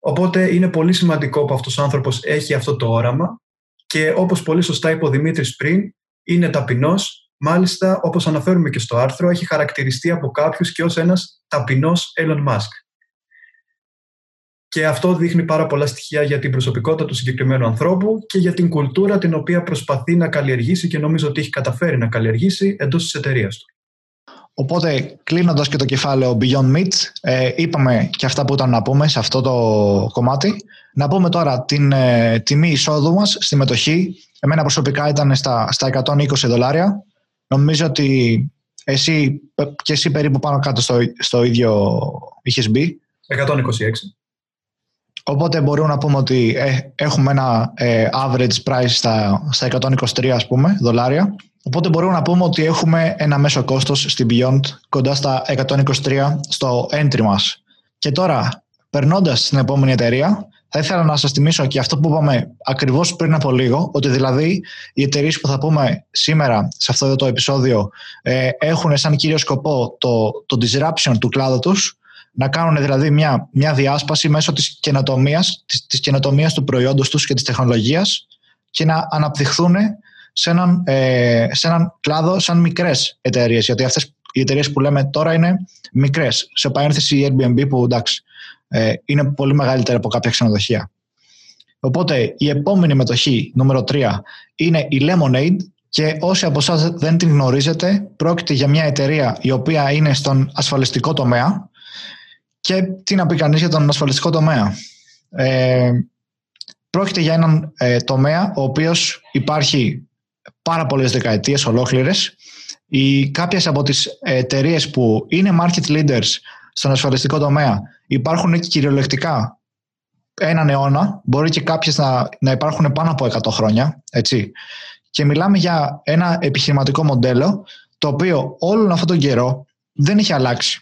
Οπότε είναι πολύ σημαντικό που αυτός ο άνθρωπος έχει αυτό το όραμα και όπως πολύ σωστά είπε ο Δημήτρης πριν, είναι ταπεινός. Μάλιστα, όπως αναφέρουμε και στο άρθρο, έχει χαρακτηριστεί από κάποιους και ως ένας ταπεινός Elon Musk. Και αυτό δείχνει πάρα πολλά στοιχεία για την προσωπικότητα του συγκεκριμένου ανθρώπου και για την κουλτούρα την οποία προσπαθεί να καλλιεργήσει και νομίζω ότι έχει καταφέρει να καλλιεργήσει εντός της εταιρείας του. Οπότε, κλείνοντας και το κεφάλαιο Beyond Meat, είπαμε και αυτά που ήταν να πούμε σε αυτό το κομμάτι. Να πούμε τώρα την τιμή εισόδου μας στη μετοχή. Εμένα προσωπικά ήταν στα $120. Νομίζω ότι εσύ περίπου πάνω κάτω στο ίδιο είχες μπει. 126. Οπότε μπορούμε να πούμε ότι έχουμε ένα average price στα $123 ας πούμε, δολάρια. Οπότε μπορούμε να πούμε ότι έχουμε ένα μέσο κόστος στην Beyond κοντά στα $123 στο entry μας. Και τώρα, περνώντας στην επόμενη εταιρεία, θα ήθελα να σας θυμίσω και αυτό που είπαμε ακριβώς πριν από λίγο, ότι δηλαδή οι εταιρείες που θα πούμε σήμερα σε αυτό το επεισόδιο έχουν σαν κύριο σκοπό το disruption του κλάδου τους, να κάνουν δηλαδή μια διάσπαση μέσω της καινοτομίας, της καινοτομίας του προϊόντος τους και της τεχνολογίας και να αναπτυχθούν σε έναν κλάδο σαν μικρές εταιρείες, γιατί αυτές οι εταιρείες που λέμε τώρα είναι μικρές. Σε παρένθεση η Airbnb που εντάξει, είναι πολύ μεγαλύτερη από κάποια ξενοδοχεία. Οπότε η επόμενη μετοχή, νούμερο 3, είναι η Lemonade και όσοι από εσάς δεν την γνωρίζετε, πρόκειται για μια εταιρεία η οποία είναι στον ασφαλιστικό τομέα. Και τι να πει κανείς για τον ασφαλιστικό τομέα. Πρόκειται για έναν τομέα ο οποίος υπάρχει πάρα πολλές δεκαετίες ολόκληρες. Κάποιες από τις εταιρείες που είναι market leaders στον ασφαλιστικό τομέα υπάρχουν κυριολεκτικά έναν αιώνα, μπορεί και κάποιες να υπάρχουν πάνω από 100 χρόνια. Έτσι. Και μιλάμε για ένα επιχειρηματικό μοντέλο το οποίο όλον αυτόν τον καιρό δεν έχει αλλάξει.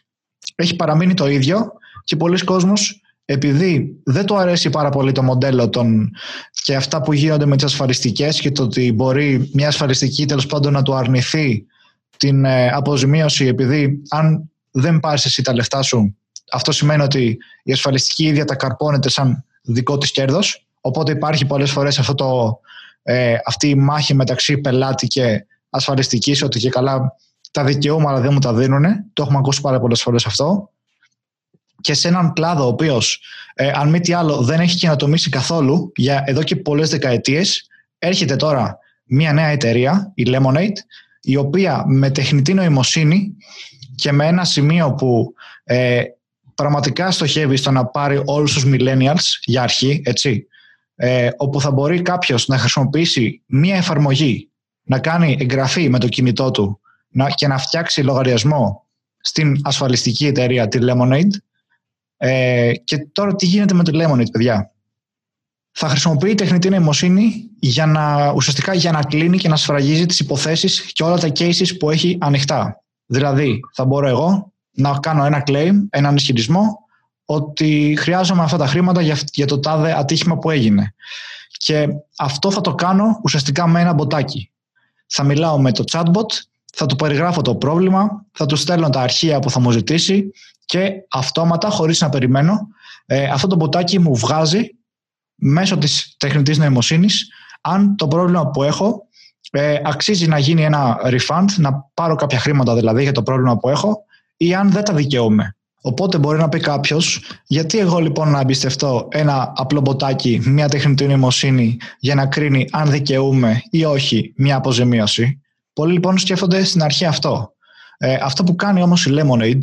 Έχει παραμείνει το ίδιο και πολλοί κόσμος, επειδή δεν του αρέσει πάρα πολύ το μοντέλο και αυτά που γίνονται με τις ασφαλιστικές και το ότι μπορεί μια ασφαλιστική τέλος πάντων να του αρνηθεί την αποζημίωση, επειδή αν δεν πάρεις εσύ τα λεφτά σου, αυτό σημαίνει ότι η ασφαλιστική ίδια τα καρπώνεται σαν δικό της κέρδος. Οπότε υπάρχει πολλές φορές αυτή η μάχη μεταξύ πελάτη και ασφαλιστικής, ότι και καλά τα δικαιώματα δεν μου τα δίνουν. Το έχουμε ακούσει πάρα πολλές φορές αυτό. Και σε έναν κλάδο ο οποίος, αν μη τι άλλο, δεν έχει καινοτομήσει καθόλου για εδώ και πολλές δεκαετίες, έρχεται τώρα μια νέα εταιρεία, η Lemonade, η οποία με τεχνητή νοημοσύνη και με ένα σημείο που πραγματικά στοχεύει στο να πάρει όλους τους millennials για αρχή, έτσι, όπου θα μπορεί κάποιος να χρησιμοποιήσει μια εφαρμογή, να κάνει εγγραφή με το κινητό του και να φτιάξει λογαριασμό στην ασφαλιστική εταιρεία, τη Lemonade. Και τώρα τι γίνεται με τη Lemonade, παιδιά. Θα χρησιμοποιεί τεχνητή νοημοσύνη ουσιαστικά για να κλείνει και να σφραγίζει τις υποθέσεις και όλα τα cases που έχει ανοιχτά. Δηλαδή, θα μπορώ εγώ να κάνω ένα claim, έναν ισχυρισμό, ότι χρειάζομαι αυτά τα χρήματα για το τάδε ατύχημα που έγινε. Και αυτό θα το κάνω ουσιαστικά με ένα μποτάκι. Θα μιλάω με το chatbot, θα του περιγράφω το πρόβλημα, θα του στέλνω τα αρχεία που θα μου ζητήσει και αυτόματα, χωρίς να περιμένω, αυτό το μποτάκι μου βγάζει μέσω της τεχνητής νοημοσύνης αν το πρόβλημα που έχω αξίζει να γίνει ένα refund, να πάρω κάποια χρήματα δηλαδή για το πρόβλημα που έχω, ή αν δεν τα δικαιούμαι. Οπότε μπορεί να πει κάποιος, γιατί εγώ λοιπόν να εμπιστευτώ ένα απλό μποτάκι, μια τεχνητή νοημοσύνη για να κρίνει αν δικαιούμαι ή όχι μια αποζημίωση. Πολλοί λοιπόν σκέφτονται στην αρχή αυτό. Αυτό που κάνει όμως η Lemonade,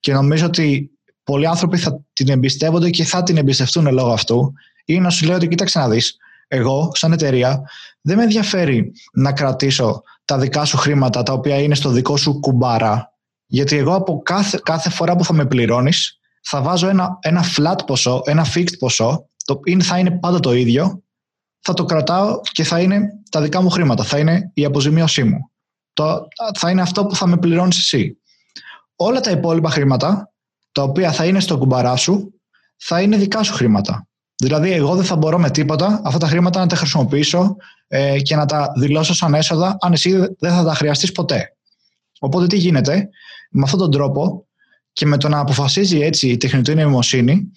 και νομίζω ότι πολλοί άνθρωποι θα την εμπιστεύονται και θα την εμπιστευτούν λόγω αυτού, είναι να σου λέει ότι κοίταξε να δεις, εγώ σαν εταιρεία δεν με ενδιαφέρει να κρατήσω τα δικά σου χρήματα τα οποία είναι στο δικό σου κουμπάρα. Γιατί εγώ από κάθε φορά που θα με πληρώνεις θα βάζω ένα flat ποσό, ένα fixed ποσό, θα είναι πάντα το ίδιο, θα το κρατάω και θα είναι τα δικά μου χρήματα, θα είναι η αποζημίωσή μου. Θα είναι αυτό που θα με πληρώνεις εσύ. Όλα τα υπόλοιπα χρήματα, τα οποία θα είναι στο κουμπαρά σου, θα είναι δικά σου χρήματα. Δηλαδή εγώ δεν θα μπορώ με τίποτα αυτά τα χρήματα να τα χρησιμοποιήσω και να τα δηλώσω σαν έσοδα, αν εσύ δεν θα τα χρειαστείς ποτέ. Οπότε τι γίνεται, με αυτόν τον τρόπο και με το να αποφασίζει έτσι η τεχνητή νοημοσύνη,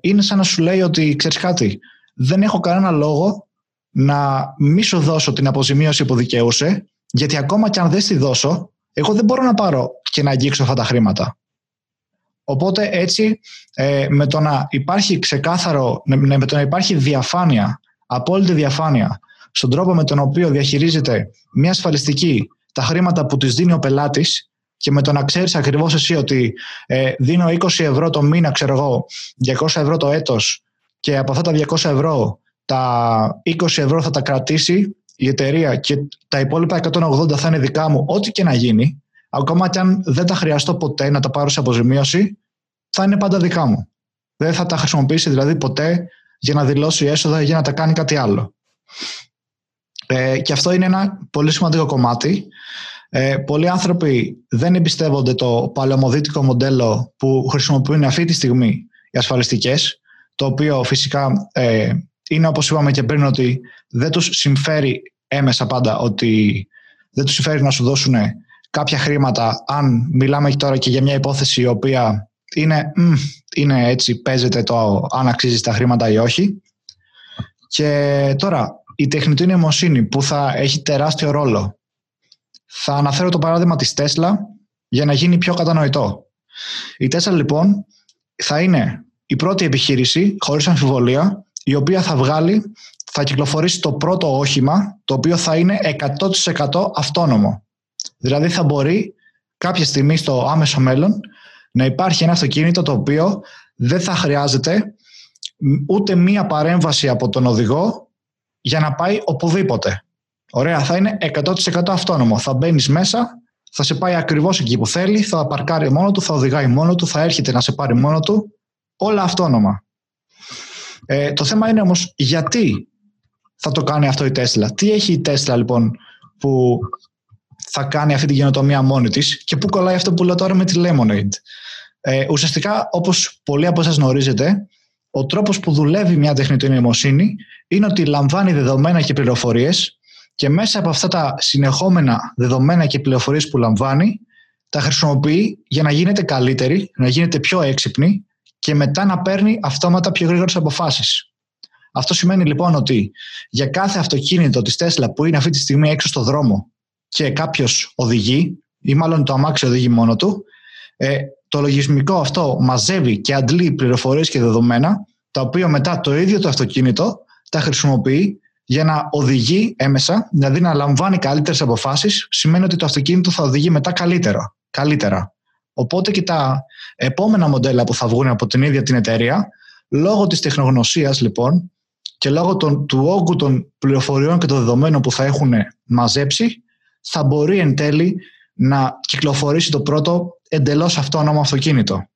είναι σαν να σου λέει ότι ξέρεις κάτι, δεν έχω κανένα λόγο να μη σου δώσω την αποζημίωση που δικαιούσε, γιατί ακόμα και αν δεν στη δώσω, εγώ δεν μπορώ να πάρω και να αγγίξω αυτά τα χρήματα. Οπότε έτσι, με το να υπάρχει ξεκάθαρο, με το να υπάρχει διαφάνεια, απόλυτη διαφάνεια, στον τρόπο με τον οποίο διαχειρίζεται μια ασφαλιστική τα χρήματα που της δίνει ο πελάτης, και με το να ξέρεις ακριβώς εσύ ότι δίνω 20 ευρώ το μήνα, ξέρω εγώ, 200 ευρώ το έτος, και από αυτά τα 200 ευρώ τα 20 ευρώ θα τα κρατήσει η εταιρεία και τα υπόλοιπα 180 θα είναι δικά μου, ό,τι και να γίνει, ακόμα και αν δεν τα χρειαστώ ποτέ να τα πάρω σε αποζημίωση, θα είναι πάντα δικά μου. Δεν θα τα χρησιμοποιήσει δηλαδή ποτέ για να δηλώσει έσοδα ή για να τα κάνει κάτι άλλο. Και αυτό είναι ένα πολύ σημαντικό κομμάτι. Πολλοί άνθρωποι δεν εμπιστεύονται το παλαιομοδίτικο μοντέλο που χρησιμοποιούν αυτή τη στιγμή οι ασφαλιστικές, το οποίο φυσικά είναι, όπως είπαμε και πριν, ότι δεν τους συμφέρει έμεσα πάντα, ότι δεν τους συμφέρει να σου δώσουν κάποια χρήματα, αν μιλάμε τώρα και για μια υπόθεση η οποία είναι έτσι, παίζεται το αν αξίζει τα χρήματα ή όχι. Και τώρα η τεχνητή νοημοσύνη που θα έχει τεράστιο ρόλο. Θα αναφέρω το παράδειγμα της Tesla για να γίνει πιο κατανοητό. Η Tesla λοιπόν θα είναι η πρώτη επιχείρηση, χωρίς αμφιβολία, η οποία θα κυκλοφορήσει το πρώτο όχημα το οποίο θα είναι 100% αυτόνομο. Δηλαδή θα μπορεί κάποια στιγμή στο άμεσο μέλλον να υπάρχει ένα αυτοκίνητο το οποίο δεν θα χρειάζεται ούτε μία παρέμβαση από τον οδηγό για να πάει οπουδήποτε. Ωραία, θα είναι 100% αυτόνομο. Θα μπαίνεις μέσα, θα σε πάει ακριβώς εκεί που θέλει, θα παρκάρει μόνο του, θα οδηγάει μόνο του, θα έρχεται να σε πάρει μόνο του. Όλα αυτόνομα. Το θέμα είναι όμως γιατί θα το κάνει αυτό η Tesla. Τι έχει η Tesla λοιπόν που θα κάνει αυτή την καινοτομία μόνη της, και πού κολλάει αυτό που λέω τώρα με τη Lemonade. Ουσιαστικά, όπως πολλοί από εσάς γνωρίζετε, ο τρόπος που δουλεύει μια τεχνητή νοημοσύνη είναι ότι λαμβάνει δεδομένα και πληροφορίες, και μέσα από αυτά τα συνεχόμενα δεδομένα και πληροφορίες που λαμβάνει, τα χρησιμοποιεί για να γίνεται καλύτερη, να γίνεται πιο έξυπνη και μετά να παίρνει αυτόματα πιο γρήγορες αποφάσεις. Αυτό σημαίνει λοιπόν ότι για κάθε αυτοκίνητο της Tesla που είναι αυτή τη στιγμή έξω στο δρόμο και κάποιος οδηγεί, ή μάλλον το αμάξι οδηγεί μόνο του, το λογισμικό αυτό μαζεύει και αντλεί πληροφορίες και δεδομένα, τα οποία μετά το ίδιο το αυτοκίνητο τα χρησιμοποιεί για να οδηγεί έμεσα, δηλαδή να λαμβάνει καλύτερες αποφάσεις. Σημαίνει ότι το αυτοκίνητο θα οδηγεί μετά καλύτερα. Οπότε και τα επόμενα μοντέλα που θα βγουν από την ίδια την εταιρεία, λόγω της τεχνογνωσίας λοιπόν και λόγω του όγκου των πληροφοριών και των δεδομένων που θα έχουν μαζέψει, θα μπορεί εν τέλει να κυκλοφορήσει το πρώτο εντελώς αυτόνομο αυτοκίνητο.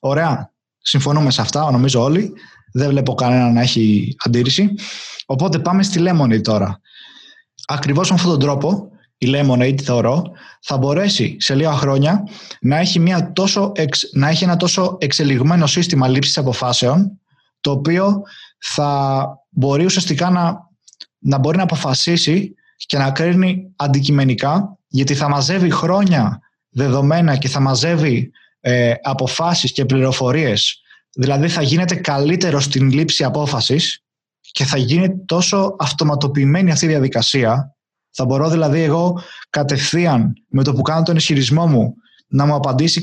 Ωραία, συμφωνούμε σε αυτά, νομίζω όλοι. Δεν βλέπω κανένα να έχει αντίρρηση. Οπότε πάμε στη Lemonade τώρα. Ακριβώς με αυτόν τον τρόπο, η Lemonade θεωρώ, θα μπορέσει σε λίγα χρόνια να έχει, ένα τόσο εξελιγμένο σύστημα λήψης αποφάσεων, το οποίο θα μπορεί ουσιαστικά να μπορεί να αποφασίσει και να κρίνει αντικειμενικά, γιατί θα μαζεύει χρόνια δεδομένα και θα μαζεύει αποφάσεις και πληροφορίες. Δηλαδή θα γίνεται καλύτερο στην λήψη απόφασης και θα γίνει τόσο αυτοματοποιημένη αυτή η διαδικασία. Θα μπορώ δηλαδή εγώ κατευθείαν, με το που κάνω τον ισχυρισμό μου, να μου απαντήσει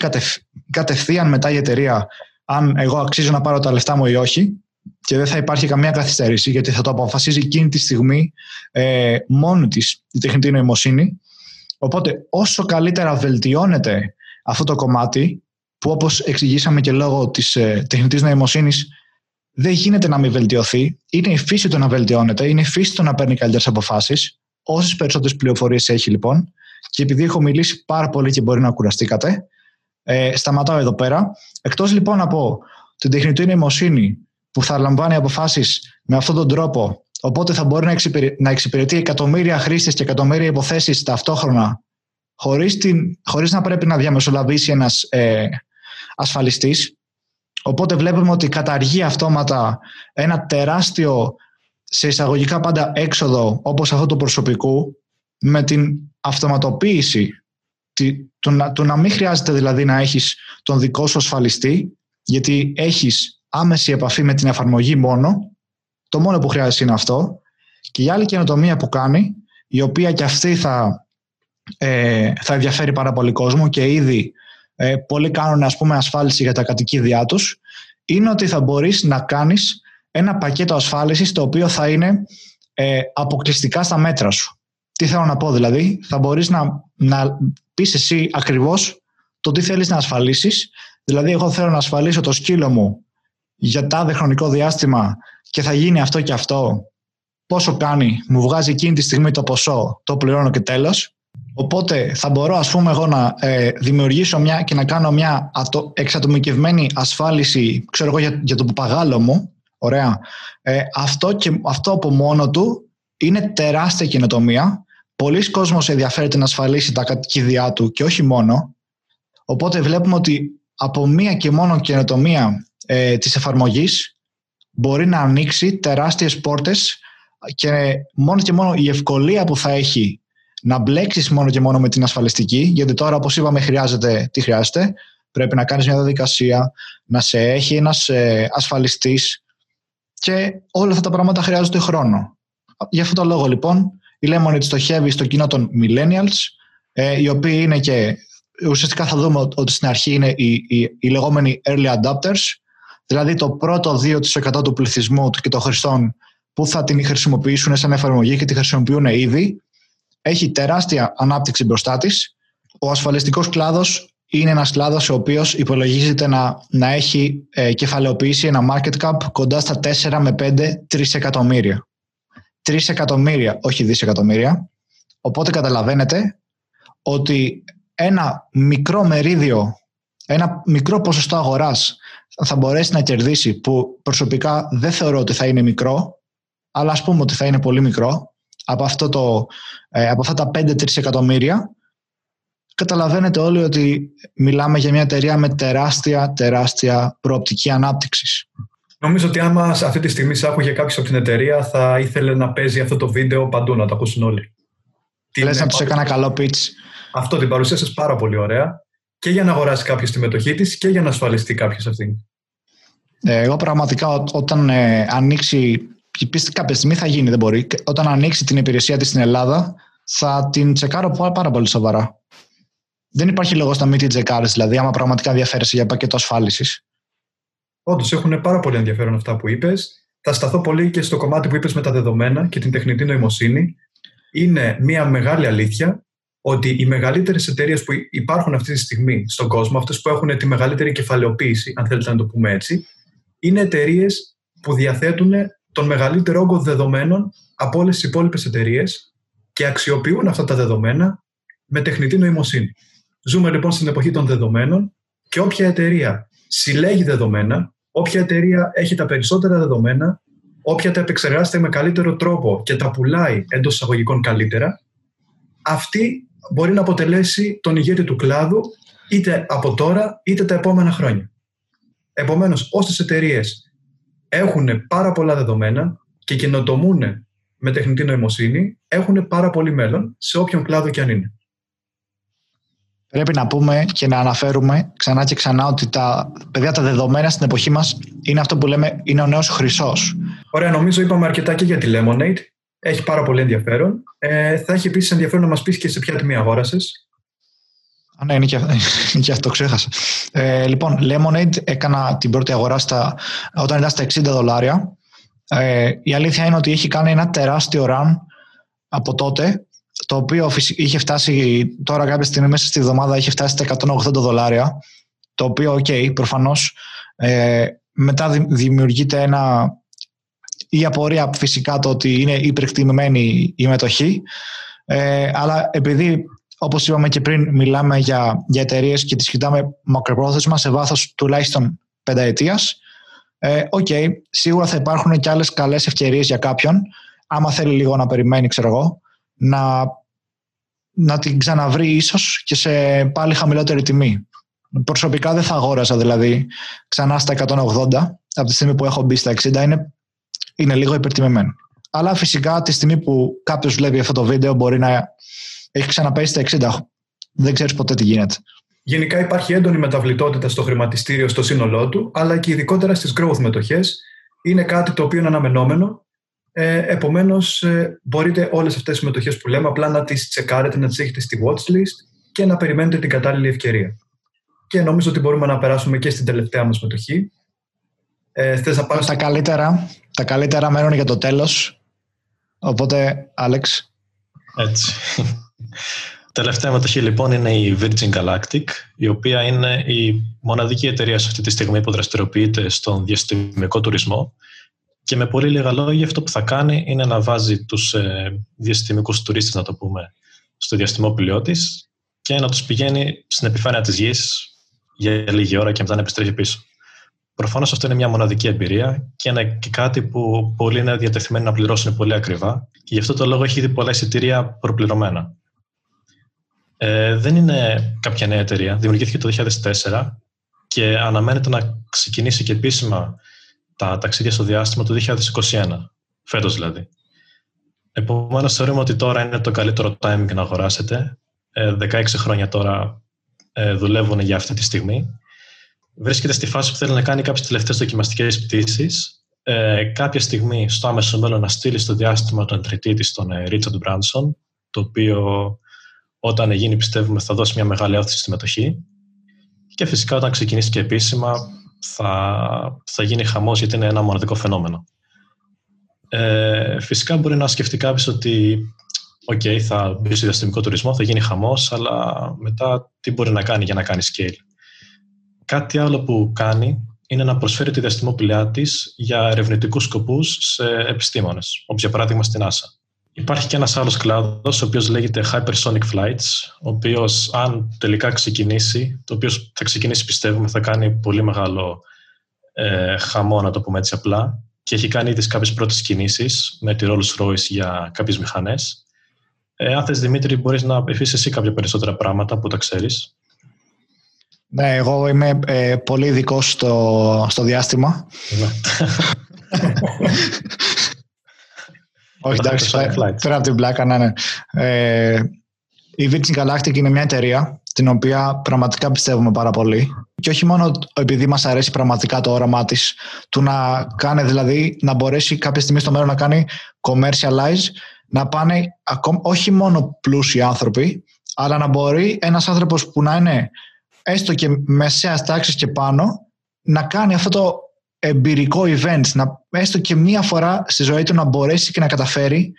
κατευθείαν μετά η εταιρεία αν εγώ αξίζω να πάρω τα λεφτά μου ή όχι, και δεν θα υπάρχει καμία καθυστέρηση, γιατί θα το αποφασίζει εκείνη τη στιγμή μόνη της η τεχνητή νοημοσύνη. Οπότε όσο καλύτερα βελτιώνεται αυτό το κομμάτι, που όπως εξηγήσαμε και λόγω της τεχνητής νοημοσύνης δεν γίνεται να μην βελτιωθεί, είναι η φύση του να βελτιώνεται, είναι η φύση του να παίρνει καλύτερες αποφάσεις. Όσες περισσότερες πληροφορίες έχει λοιπόν, και επειδή έχω μιλήσει πάρα πολύ και μπορεί να κουραστήκατε, σταματάω εδώ πέρα. Εκτός λοιπόν από την τεχνητή νοημοσύνη που θα λαμβάνει αποφάσεις με αυτόν τον τρόπο, οπότε θα μπορεί να εξυπηρετεί εκατομμύρια χρήστες και εκατομμύρια υποθέσεις ταυτόχρονα, χωρίς να πρέπει να διαμεσολαβήσει ένας ασφαλιστής. Οπότε βλέπουμε ότι καταργεί αυτόματα ένα τεράστιο, σε εισαγωγικά πάντα, έξοδο όπως αυτό του προσωπικού, με την αυτοματοποίηση του να μην χρειάζεται δηλαδή να έχεις τον δικό σου ασφαλιστή, γιατί έχεις άμεση επαφή με την εφαρμογή μόνο, το μόνο που χρειάζεσαι είναι αυτό. Και η άλλη καινοτομία που κάνει, η οποία και αυτή θα ενδιαφέρει πάρα πολύ κόσμο, και ήδη πολλοί κάνουν ας πούμε ασφάλιση για τα κατοικίδια τους, είναι ότι θα μπορείς να κάνεις ένα πακέτο ασφάλισης το οποίο θα είναι αποκλειστικά στα μέτρα σου. Τι θέλω να πω δηλαδή, θα μπορείς να πεις εσύ ακριβώς το τι θέλεις να ασφαλίσεις. Δηλαδή εγώ θέλω να ασφαλίσω το σκύλο μου για τάδε χρονικό διάστημα και θα γίνει αυτό και αυτό. Πόσο κάνει, μου βγάζει εκείνη τη στιγμή το ποσό, το πληρώνω και τέλος. Οπότε θα μπορώ ας πούμε εγώ να δημιουργήσω μια και να κάνω μια εξατομικευμένη ασφάλιση, ξέρω εγώ, για τον παπαγάλο μου. Ωραία. Αυτό από μόνο του είναι τεράστια καινοτομία. Πολλοί κόσμος ενδιαφέρεται να ασφαλίσει τα κατοικίδια του και όχι μόνο. Οπότε βλέπουμε ότι από μία και μόνο καινοτομία της εφαρμογής μπορεί να ανοίξει τεράστιες πόρτες, και μόνο η ευκολία που θα έχει να μπλέξεις μόνο και μόνο με την ασφαλιστική, γιατί τώρα όπως είπαμε χρειάζεται, πρέπει να κάνεις μια διαδικασία, να σε έχει ένας ασφαλιστής, και όλα αυτά τα πράγματα χρειάζονται χρόνο. Γι' αυτόν τον λόγο λοιπόν η Lemonade στοχεύει στο κοινό των millennials, οι οποίοι είναι, και ουσιαστικά θα δούμε ότι στην αρχή είναι οι λεγόμενοι early adopters, δηλαδή το πρώτο 2% του πληθυσμού και των χρηστών που θα την χρησιμοποιήσουν σαν εφαρμογή και τη χρησιμοποιούν ήδη. Έχει τεράστια ανάπτυξη μπροστά της. Ο ασφαλιστικός κλάδος είναι ένας κλάδος ο οποίος υπολογίζεται να έχει κεφαλαιοποιήσει ένα market cap κοντά στα 4 με 5 τρισεκατομμύρια. 3 εκατομμύρια, όχι δισεκατομμύρια. Οπότε καταλαβαίνετε ότι ένα μικρό μερίδιο, ένα μικρό ποσοστό αγοράς θα μπορέσει να κερδίσει, που προσωπικά δεν θεωρώ ότι θα είναι μικρό, αλλά ας πούμε ότι θα είναι πολύ μικρό, από αυτά τα 5-3 εκατομμύρια. Καταλαβαίνετε όλοι ότι μιλάμε για μια εταιρεία με τεράστια προοπτική ανάπτυξης. Νομίζω ότι άμα αυτή τη στιγμή σ' άκουγε κάποιος από την εταιρεία, θα ήθελε να παίζει αυτό το βίντεο παντού, να το ακούσουν όλοι. Λες να τους έκανα καλό pitch. Αυτό, την παρουσίασες πάρα πολύ ωραία. Και για να αγοράσει κάποιος τη μετοχή της και για να ασφαλιστεί κάποιος αυτήν. Εγώ πραγματικά όταν ανοίξει, κάποια στιγμή θα γίνει, δεν μπορεί, όταν ανοίξει την υπηρεσία της στην Ελλάδα, θα την τσεκάρω πάρα πολύ σοβαρά. Δεν υπάρχει λόγος να μην την τσεκάρεις, δηλαδή, άμα πραγματικά ενδιαφέρεσαι για πακέτο ασφάλισης. Όντως, έχουν πάρα πολύ ενδιαφέρον αυτά που είπες. Θα σταθώ πολύ και στο κομμάτι που είπες με τα δεδομένα και την τεχνητή νοημοσύνη. Είναι μια μεγάλη αλήθεια ότι οι μεγαλύτερες εταιρείες που υπάρχουν αυτή τη στιγμή στον κόσμο, αυτές που έχουν τη μεγαλύτερη κεφαλαιοποίηση, αν θέλετε να το πούμε έτσι, είναι εταιρείες που διαθέτουν τον μεγαλύτερο όγκο δεδομένων από όλες τις υπόλοιπες εταιρείες και αξιοποιούν αυτά τα δεδομένα με τεχνητή νοημοσύνη. Ζούμε λοιπόν στην εποχή των δεδομένων, και όποια εταιρεία συλλέγει δεδομένα, όποια εταιρεία έχει τα περισσότερα δεδομένα, όποια τα επεξεργάζεται με καλύτερο τρόπο και τα πουλάει εντός εισαγωγικών καλύτερα, αυτή μπορεί να αποτελέσει τον ηγέτη του κλάδου είτε από τώρα είτε τα επόμενα χρόνια. Επομένως, όσες εταιρείες έχουν πάρα πολλά δεδομένα και καινοτομούν με τεχνητή νοημοσύνη, έχουν πάρα πολύ μέλλον σε όποιον κλάδο και αν είναι. Πρέπει να πούμε και να αναφέρουμε ξανά και ξανά ότι τα δεδομένα στην εποχή μας είναι αυτό που λέμε, είναι ο νέος χρυσός. Ωραία, νομίζω είπαμε αρκετά και για τη Lemonade. Έχει πάρα πολύ ενδιαφέρον. Θα έχει επίσης ενδιαφέρον να μας πεις και σε ποια τιμή αγόρασες. Α, ναι, είναι και αυτό, ξέχασα. Λοιπόν, Lemonade, έκανα την πρώτη αγορά όταν ήταν στα $60. Η αλήθεια είναι ότι έχει κάνει ένα τεράστιο run από τότε, το οποίο είχε φτάσει τώρα κάποια στιγμή μέσα στη εβδομάδα, είχε φτάσει στα $180, το οποίο, προφανώς, μετά δημιουργείται η απορία φυσικά το ότι είναι υπερκτιμημένη η μετοχή, αλλά επειδή, όπως είπαμε και πριν, μιλάμε για εταιρείες και τις κοιτάμε μακροπρόθεσμα σε βάθος τουλάχιστον 5 ετίας, σίγουρα θα υπάρχουν και άλλες καλές ευκαιρίες για κάποιον, άμα θέλει λίγο να περιμένει, ξέρω εγώ, να την ξαναβρει ίσως και σε πάλι χαμηλότερη τιμή. Προσωπικά δεν θα αγόραζα δηλαδή ξανά στα 180, από τη στιγμή που έχω μπει στα 60 είναι λίγο υπερτιμημένο. Αλλά φυσικά τη στιγμή που κάποιος βλέπει αυτό το βίντεο μπορεί να έχει ξαναπέσει στα 60. Δεν ξέρεις ποτέ τι γίνεται. Γενικά υπάρχει έντονη μεταβλητότητα στο χρηματιστήριο στο σύνολό του, αλλά και ειδικότερα στις growth μετοχές. Είναι κάτι το οποίο είναι αναμενόμενο. Επομένως, μπορείτε όλες αυτές τις μετοχές που λέμε απλά να τις τσεκάρετε, να τις έχετε στη watch list και να περιμένετε την κατάλληλη ευκαιρία. Και νομίζω ότι μπορούμε να περάσουμε και στην τελευταία μας μετοχή. Τα καλύτερα μένουν για το τέλος. Οπότε, Άλεξ. Έτσι. Τελευταία μετοχή λοιπόν είναι η Virgin Galactic, η οποία είναι η μοναδική εταιρεία σε αυτή τη στιγμή που δραστηριοποιείται στον διαστημικό τουρισμό. Και με πολύ λίγα λόγια, αυτό που θα κάνει είναι να βάζει τους διαστημικούς τουρίστες, να το πούμε, στο διαστημόπλοιό της και να τους πηγαίνει στην επιφάνεια της Γης για λίγη ώρα και μετά να επιστρέφει πίσω. Προφανώς αυτό είναι μια μοναδική εμπειρία και είναι και κάτι που πολλοί είναι διατεθειμένοι να πληρώσουν πολύ ακριβά. Και γι' αυτό το λόγο έχει ήδη πολλά εισιτήρια προπληρωμένα. Δεν είναι κάποια νέα εταιρεία. Δημιουργήθηκε το 2004 και αναμένεται να ξεκινήσει και επίσημα τα ταξίδια στο διάστημα το 2021, φέτος δηλαδή. Επομένως, θεωρούμε ότι τώρα είναι το καλύτερο timing να αγοράσετε. 16 χρόνια τώρα δουλεύουν για αυτή τη στιγμή. Βρίσκεται στη φάση που θέλει να κάνει κάποιες τελευταίες δοκιμαστικές πτήσεις. Κάποια στιγμή στο άμεσο μέλλον να στείλει στο διάστημα τον τριτή της, τον Richard Branson, το οποίο όταν γίνει, πιστεύουμε, θα δώσει μια μεγάλη αύξηση στη μετοχή. Και φυσικά όταν ξεκινήσει και επίσημα θα γίνει χαμός, γιατί είναι ένα μοναδικό φαινόμενο. Φυσικά μπορεί να σκεφτεί κάποιος ότι θα μπει στο διαστημικό τουρισμό, θα γίνει χαμός, αλλά μετά τι μπορεί να κάνει για να κάνει scale. Κάτι άλλο που κάνει είναι να προσφέρει τη διαστημόπλειά της για ερευνητικούς σκοπούς σε επιστήμονες, όπως για παράδειγμα στην NASA. Υπάρχει και ένας άλλος κλάδος, ο οποίος λέγεται Hypersonic Flights, ο οποίος αν τελικά ξεκινήσει, το οποίο θα ξεκινήσει πιστεύουμε, θα κάνει πολύ μεγάλο χαμό, να το πούμε έτσι απλά, και έχει κάνει ήδη κάποιες πρώτες κινήσεις με τη Rolls Royce για κάποιες μηχανές. Αν θες, Δημήτρη, μπορείς να πεις εσύ κάποια περισσότερα πράγματα που τα ξέρεις. Ναι, εγώ είμαι πολύ ειδικό στο διάστημα. Όχι, εντάξει, πέρα από την πλάκα, ναι. Η Virgin Galactic είναι μια εταιρεία την οποία πραγματικά πιστεύουμε πάρα πολύ. Και όχι μόνο επειδή μας αρέσει πραγματικά το όραμά της, του να κάνει, δηλαδή να μπορέσει κάποια στιγμή στο μέλλον να κάνει commercialize, να πάνε όχι μόνο πλούσιοι άνθρωποι, αλλά να μπορεί ένας άνθρωπος που να είναι έστω και μεσαίας τάξης και πάνω να κάνει αυτό το εμπειρικό event, έστω και μία φορά στη ζωή του να μπορέσει και να καταφέρει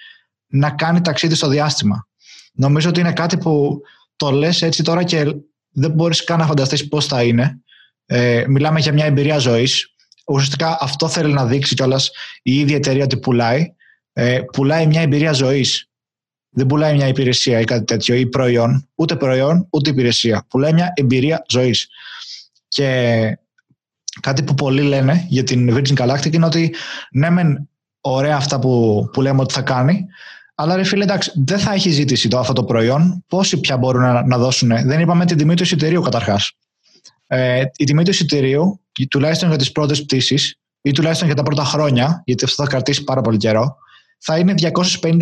να κάνει ταξίδι στο διάστημα. Νομίζω ότι είναι κάτι που το λες έτσι τώρα και δεν μπορείς καν να φανταστείς πώς θα είναι. Μιλάμε για μια εμπειρία ζωής. Ουσιαστικά αυτό θέλει να δείξει κιόλας η ίδια εταιρεία ότι πουλάει. Πουλάει μια εμπειρία ζωής. Δεν πουλάει μια υπηρεσία ή κάτι τέτοιο ή προϊόν. Ούτε προϊόν, ούτε υπηρεσία. Πουλάει μια εμπειρία ζωής. Και κάτι που πολλοί λένε για την Virgin Galactic είναι ότι ναι μεν ωραία αυτά που λέμε ότι θα κάνει, αλλά ρε φίλε, εντάξει, δεν θα έχει ζήτηση αυτό το προϊόν. Πόσοι πια μπορούν να δώσουν? Δεν είπαμε την τιμή του εισιτηρίου καταρχάς. Η τιμή του εισιτηρίου, τουλάχιστον για τις πρώτες πτήσεις ή τουλάχιστον για τα πρώτα χρόνια, γιατί αυτό θα κρατήσει πάρα πολύ καιρό, θα είναι $250,000.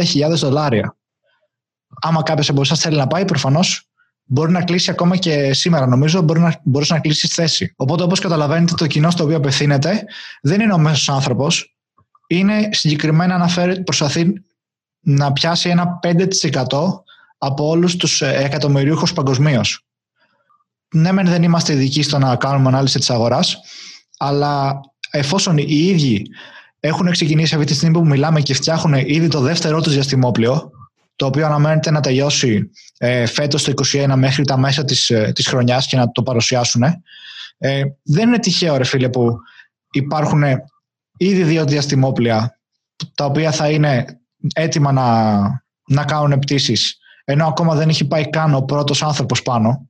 Άμα κάποιος από εσάς θέλει να πάει, προφανώς μπορεί να κλείσει ακόμα και σήμερα, νομίζω, μπορείς να κλείσεις θέση. Οπότε, όπως καταλαβαίνετε, το κοινό στο οποίο απευθύνεται δεν είναι ο μέσος άνθρωπος. Είναι συγκεκριμένα προσπαθεί να πιάσει ένα 5% από όλους τους εκατομμυρίουχους παγκοσμίως. ναι μεν δεν είμαστε ειδικοί στο να κάνουμε ανάλυση της αγοράς, αλλά εφόσον οι ίδιοι έχουν ξεκινήσει αυτή τη στιγμή που μιλάμε και φτιάχνουν ήδη το δεύτερό τους διαστημόπλοιο, το οποίο αναμένεται να τελειώσει φέτος το 2021 μέχρι τα μέσα της χρονιάς και να το παρουσιάσουν. Δεν είναι τυχαίο, ρε φίλε, που υπάρχουν ήδη δύο διαστημόπλοια τα οποία θα είναι έτοιμα να κάνουν πτήσεις, ενώ ακόμα δεν έχει πάει καν ο πρώτος άνθρωπος πάνω.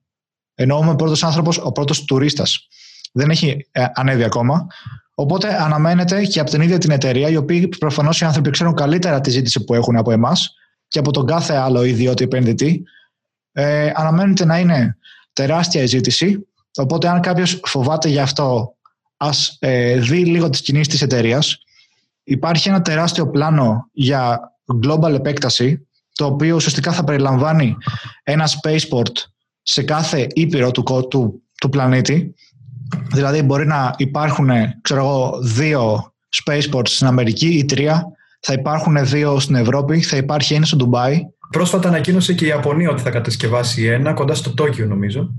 Εννοούμε πρώτος άνθρωπος, ο πρώτος τουρίστας. Δεν έχει ανέβει ακόμα. Οπότε αναμένεται και από την ίδια την εταιρεία, οι οποίοι προφανώς οι άνθρωποι ξέρουν καλύτερα τη ζήτηση που έχουν από εμάς και από τον κάθε άλλο ιδιώτη επενδυτή, αναμένεται να είναι τεράστια η ζήτηση. Οπότε αν κάποιος φοβάται γι' αυτό, ας δει λίγο τις κινήσεις της εταιρείας. Υπάρχει ένα τεράστιο πλάνο για global επέκταση, το οποίο ουσιαστικά θα περιλαμβάνει ένα spaceport σε κάθε ήπειρο του πλανήτη. Δηλαδή μπορεί να υπάρχουν, ξέρω εγώ, 2 spaceports στην Αμερική ή 3, θα υπάρχουν 2 στην Ευρώπη, θα υπάρχει ένα στο Ντουμπάι. Πρόσφατα ανακοίνωσε και η Ιαπωνία ότι θα κατασκευάσει ένα κοντά στο Τόκιο, νομίζω.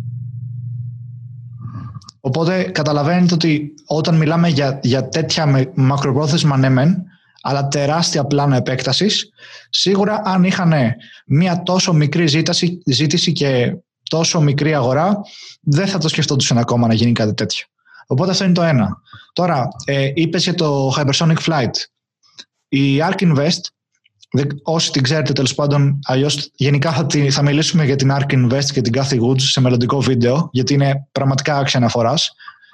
Οπότε καταλαβαίνετε ότι όταν μιλάμε για τέτοια μακροπρόθεσμα, ναι μεν, αλλά τεράστια πλάνα επέκτασης, σίγουρα αν είχαν μια τόσο μικρή ζήτηση και τόσο μικρή αγορά, δεν θα το σκεφτόντουσαν ακόμα να γίνει κάτι τέτοιο. Οπότε αυτό είναι το ένα. Τώρα, είπες για το Hypersonic Flight. Η ARK Invest, όσοι την ξέρετε τέλος πάντων, αλλιώς γενικά θα μιλήσουμε για την ARK Invest και την Cathy Woods σε μελλοντικό βίντεο, γιατί είναι πραγματικά άξια αναφοράς.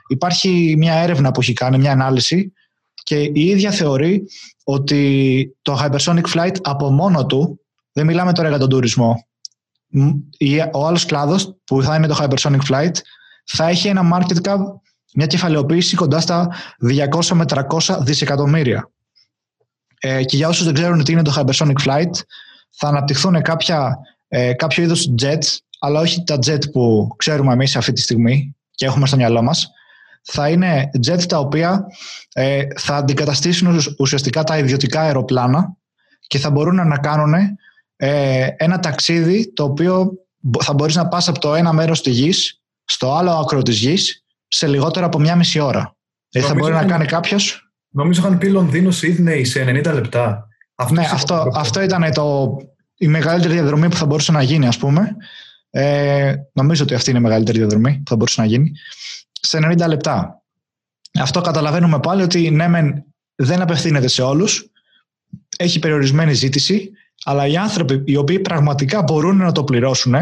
Υπάρχει μια έρευνα που έχει κάνει, μια ανάλυση, και η ίδια θεωρεί ότι το Hypersonic Flight από μόνο του, δεν μιλάμε τώρα για τον τουρισμό, ο άλλος κλάδος που θα είναι το Hypersonic Flight θα έχει ένα market cap, μια κεφαλαιοποίηση κοντά στα 200 με 300 δισεκατομμύρια. Και για όσους δεν ξέρουν τι είναι το Hypersonic Flight, θα αναπτυχθούν κάποιο είδος jets, αλλά όχι τα jet που ξέρουμε εμείς αυτή τη στιγμή και έχουμε στο μυαλό μας. Θα είναι jet τα οποία θα αντικαταστήσουν ουσιαστικά τα ιδιωτικά αεροπλάνα και θα μπορούν να κάνουν ένα ταξίδι το οποίο θα μπορείς να πας από το ένα μέρος της γης στο άλλο άκρο της γης σε λιγότερο από 1,5 ώρα. Δηλαδή θα μπορεί να κάνει κάποιος. Νομίζω είχαν πει Λονδίνο Σίδνεϊ σε 90 λεπτά. Αυτό ήταν η μεγαλύτερη διαδρομή που θα μπορούσε να γίνει, ας πούμε. Νομίζω ότι αυτή είναι η μεγαλύτερη διαδρομή που θα μπορούσε να γίνει. Σε 90 λεπτά. Αυτό καταλαβαίνουμε πάλι ότι ναι, δεν απευθύνεται σε όλους. Έχει περιορισμένη ζήτηση. Αλλά οι άνθρωποι οι οποίοι πραγματικά μπορούν να το πληρώσουν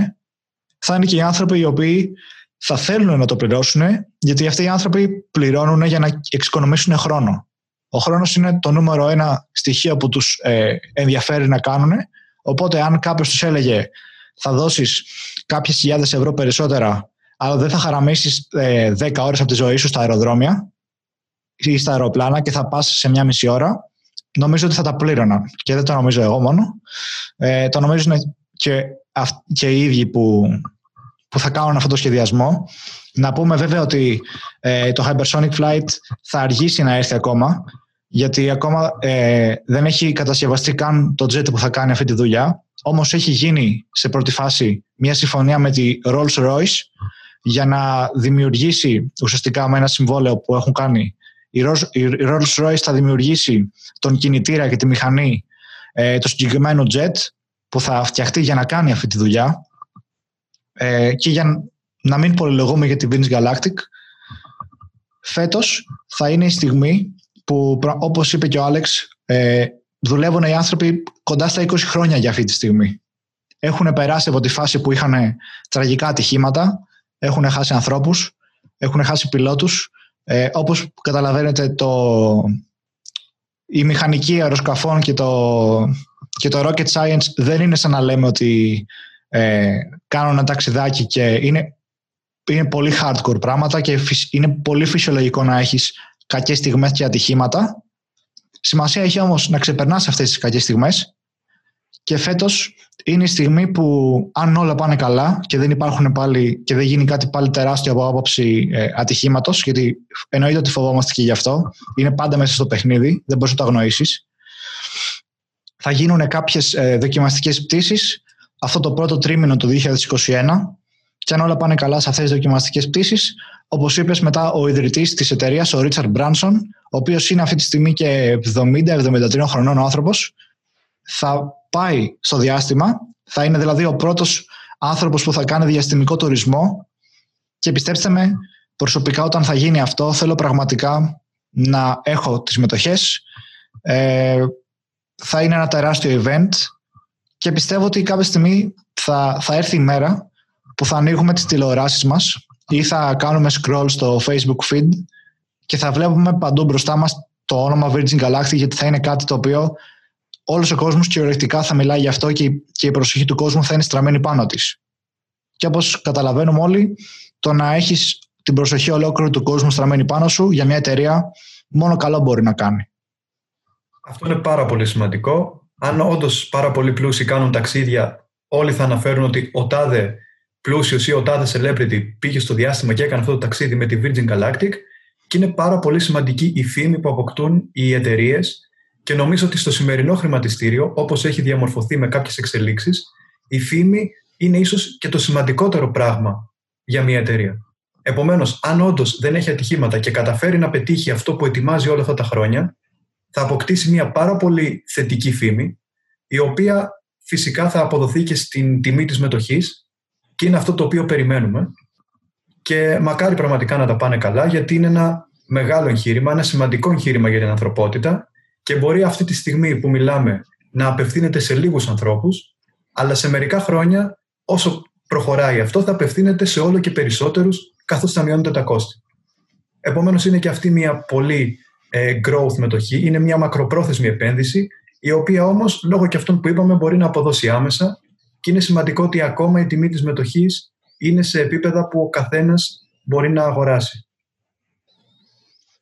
θα είναι και οι άνθρωποι οι οποίοι θα θέλουν να το πληρώσουν, γιατί αυτοί οι άνθρωποι πληρώνουν για να εξοικονομήσουν χρόνο. Ο χρόνος είναι το νούμερο ένα στοιχείο που τους ενδιαφέρει να κάνουν. Οπότε αν κάποιος τους έλεγε θα δώσεις κάποιες χιλιάδες ευρώ περισσότερα, αλλά δεν θα χαραμίσεις 10 ώρες από τη ζωή σου στα αεροδρόμια ή στα αεροπλάνα και θα πας σε 1,5 ώρα, νομίζω ότι θα τα πλήρωναν. Και δεν το νομίζω εγώ μόνο. Το νομίζουν και οι ίδιοι που θα κάνουν αυτό το σχεδιασμό. Να πούμε βέβαια ότι το Hypersonic Flight θα αργήσει να έρθει ακόμα, γιατί ακόμα δεν έχει κατασκευαστεί καν το jet που θα κάνει αυτή τη δουλειά. Όμως έχει γίνει σε πρώτη φάση μια συμφωνία με τη Rolls Royce για να δημιουργήσει ουσιαστικά, με ένα συμβόλαιο που έχουν κάνει, η Rolls Royce θα δημιουργήσει τον κινητήρα και τη μηχανή του συγκεκριμένου jet που θα φτιαχτεί για να κάνει αυτή τη δουλειά. Και για να μην πολυλογούμε για τη Virgin Galactic, φέτος θα είναι η στιγμή που, όπως είπε και ο Άλεξ, δουλεύουν οι άνθρωποι κοντά στα 20 χρόνια για αυτή τη στιγμή. Έχουν περάσει από τη φάση που είχαν τραγικά ατυχήματα, έχουν χάσει ανθρώπους, έχουν χάσει πιλότους. Όπως καταλαβαίνετε, η μηχανική αεροσκαφών και το rocket science δεν είναι σαν να λέμε ότι κάνουν ένα ταξιδάκι, και είναι πολύ hardcore πράγματα και είναι πολύ φυσιολογικό να έχεις κακές στιγμές και ατυχήματα. Σημασία έχει όμως να ξεπερνάς αυτές τις κακές στιγμές, και φέτος είναι η στιγμή που, αν όλα πάνε καλά και δεν υπάρχουν πάλι και δεν γίνει κάτι πάλι τεράστιο από άποψη ατυχήματος, γιατί εννοείται ότι φοβόμαστε και γι' αυτό, είναι πάντα μέσα στο παιχνίδι, δεν μπορείς να το αγνοήσεις, θα γίνουν κάποιες δοκιμαστικές πτήσεις αυτό το πρώτο τρίμηνο του 2021, Και αν όλα πάνε καλά σε αυτές τις δοκιμαστικές πτήσεις, όπως είπες, μετά ο ιδρυτής της εταιρείας, ο Richard Branson, ο οποίος είναι αυτή τη στιγμή και 70-73 χρονών άνθρωπος, θα πάει στο διάστημα, θα είναι δηλαδή ο πρώτος άνθρωπος που θα κάνει διαστημικό τουρισμό. Και πιστέψτε με, προσωπικά όταν θα γίνει αυτό, θέλω πραγματικά να έχω τις μετοχές. Θα είναι ένα τεράστιο event και πιστεύω ότι κάποια στιγμή θα έρθει η μέρα που θα ανοίγουμε τις τηλεοράσεις μας ή θα κάνουμε scroll στο Facebook feed και θα βλέπουμε παντού μπροστά μας το όνομα Virgin Galactic, γιατί θα είναι κάτι το οποίο όλος ο κόσμος κυριολεκτικά θα μιλάει γι' αυτό και η προσοχή του κόσμου θα είναι στραμμένη πάνω της. Και όπως καταλαβαίνουμε όλοι, το να έχεις την προσοχή ολόκληρου του κόσμου στραμμένη πάνω σου για μια εταιρεία, μόνο καλό μπορεί να κάνει. Αυτό είναι πάρα πολύ σημαντικό. Αν όντως πάρα πολλοί πλούσιοι κάνουν ταξίδια, όλοι θα αναφέρουν ότι ο τάδε πλούσιος ή ο τάδε celebrity πήγε στο διάστημα και έκανε αυτό το ταξίδι με τη Virgin Galactic, και είναι πάρα πολύ σημαντική η φήμη που αποκτούν οι εταιρείες. Και νομίζω ότι στο σημερινό χρηματιστήριο, όπως έχει διαμορφωθεί με κάποιες εξελίξεις, η φήμη είναι ίσως και το σημαντικότερο πράγμα για μια εταιρεία. Επομένως, αν όντως δεν έχει ατυχήματα και καταφέρει να πετύχει αυτό που ετοιμάζει όλα αυτά τα χρόνια, θα αποκτήσει μια πάρα πολύ θετική φήμη, η οποία φυσικά θα αποδοθεί και στην τιμή της μετοχής, και είναι αυτό το οποίο περιμένουμε. Και μακάρι πραγματικά να τα πάνε καλά, γιατί είναι ένα μεγάλο εγχείρημα, ένα σημαντικό εγχείρημα για την ανθρωπότητα, και μπορεί αυτή τη στιγμή που μιλάμε να απευθύνεται σε λίγους ανθρώπους, αλλά σε μερικά χρόνια, όσο προχωράει αυτό, θα απευθύνεται σε όλο και περισσότερους, καθώς θα μειώνονται τα κόστη. Επομένως, είναι και αυτή μια πολύ growth μετοχή, είναι μια μακροπρόθεσμη επένδυση, η οποία όμως, λόγω και αυτών που είπαμε, μπορεί να αποδώσει άμεσα, και είναι σημαντικό ότι ακόμα η τιμή της μετοχής είναι σε επίπεδα που ο καθένας μπορεί να αγοράσει.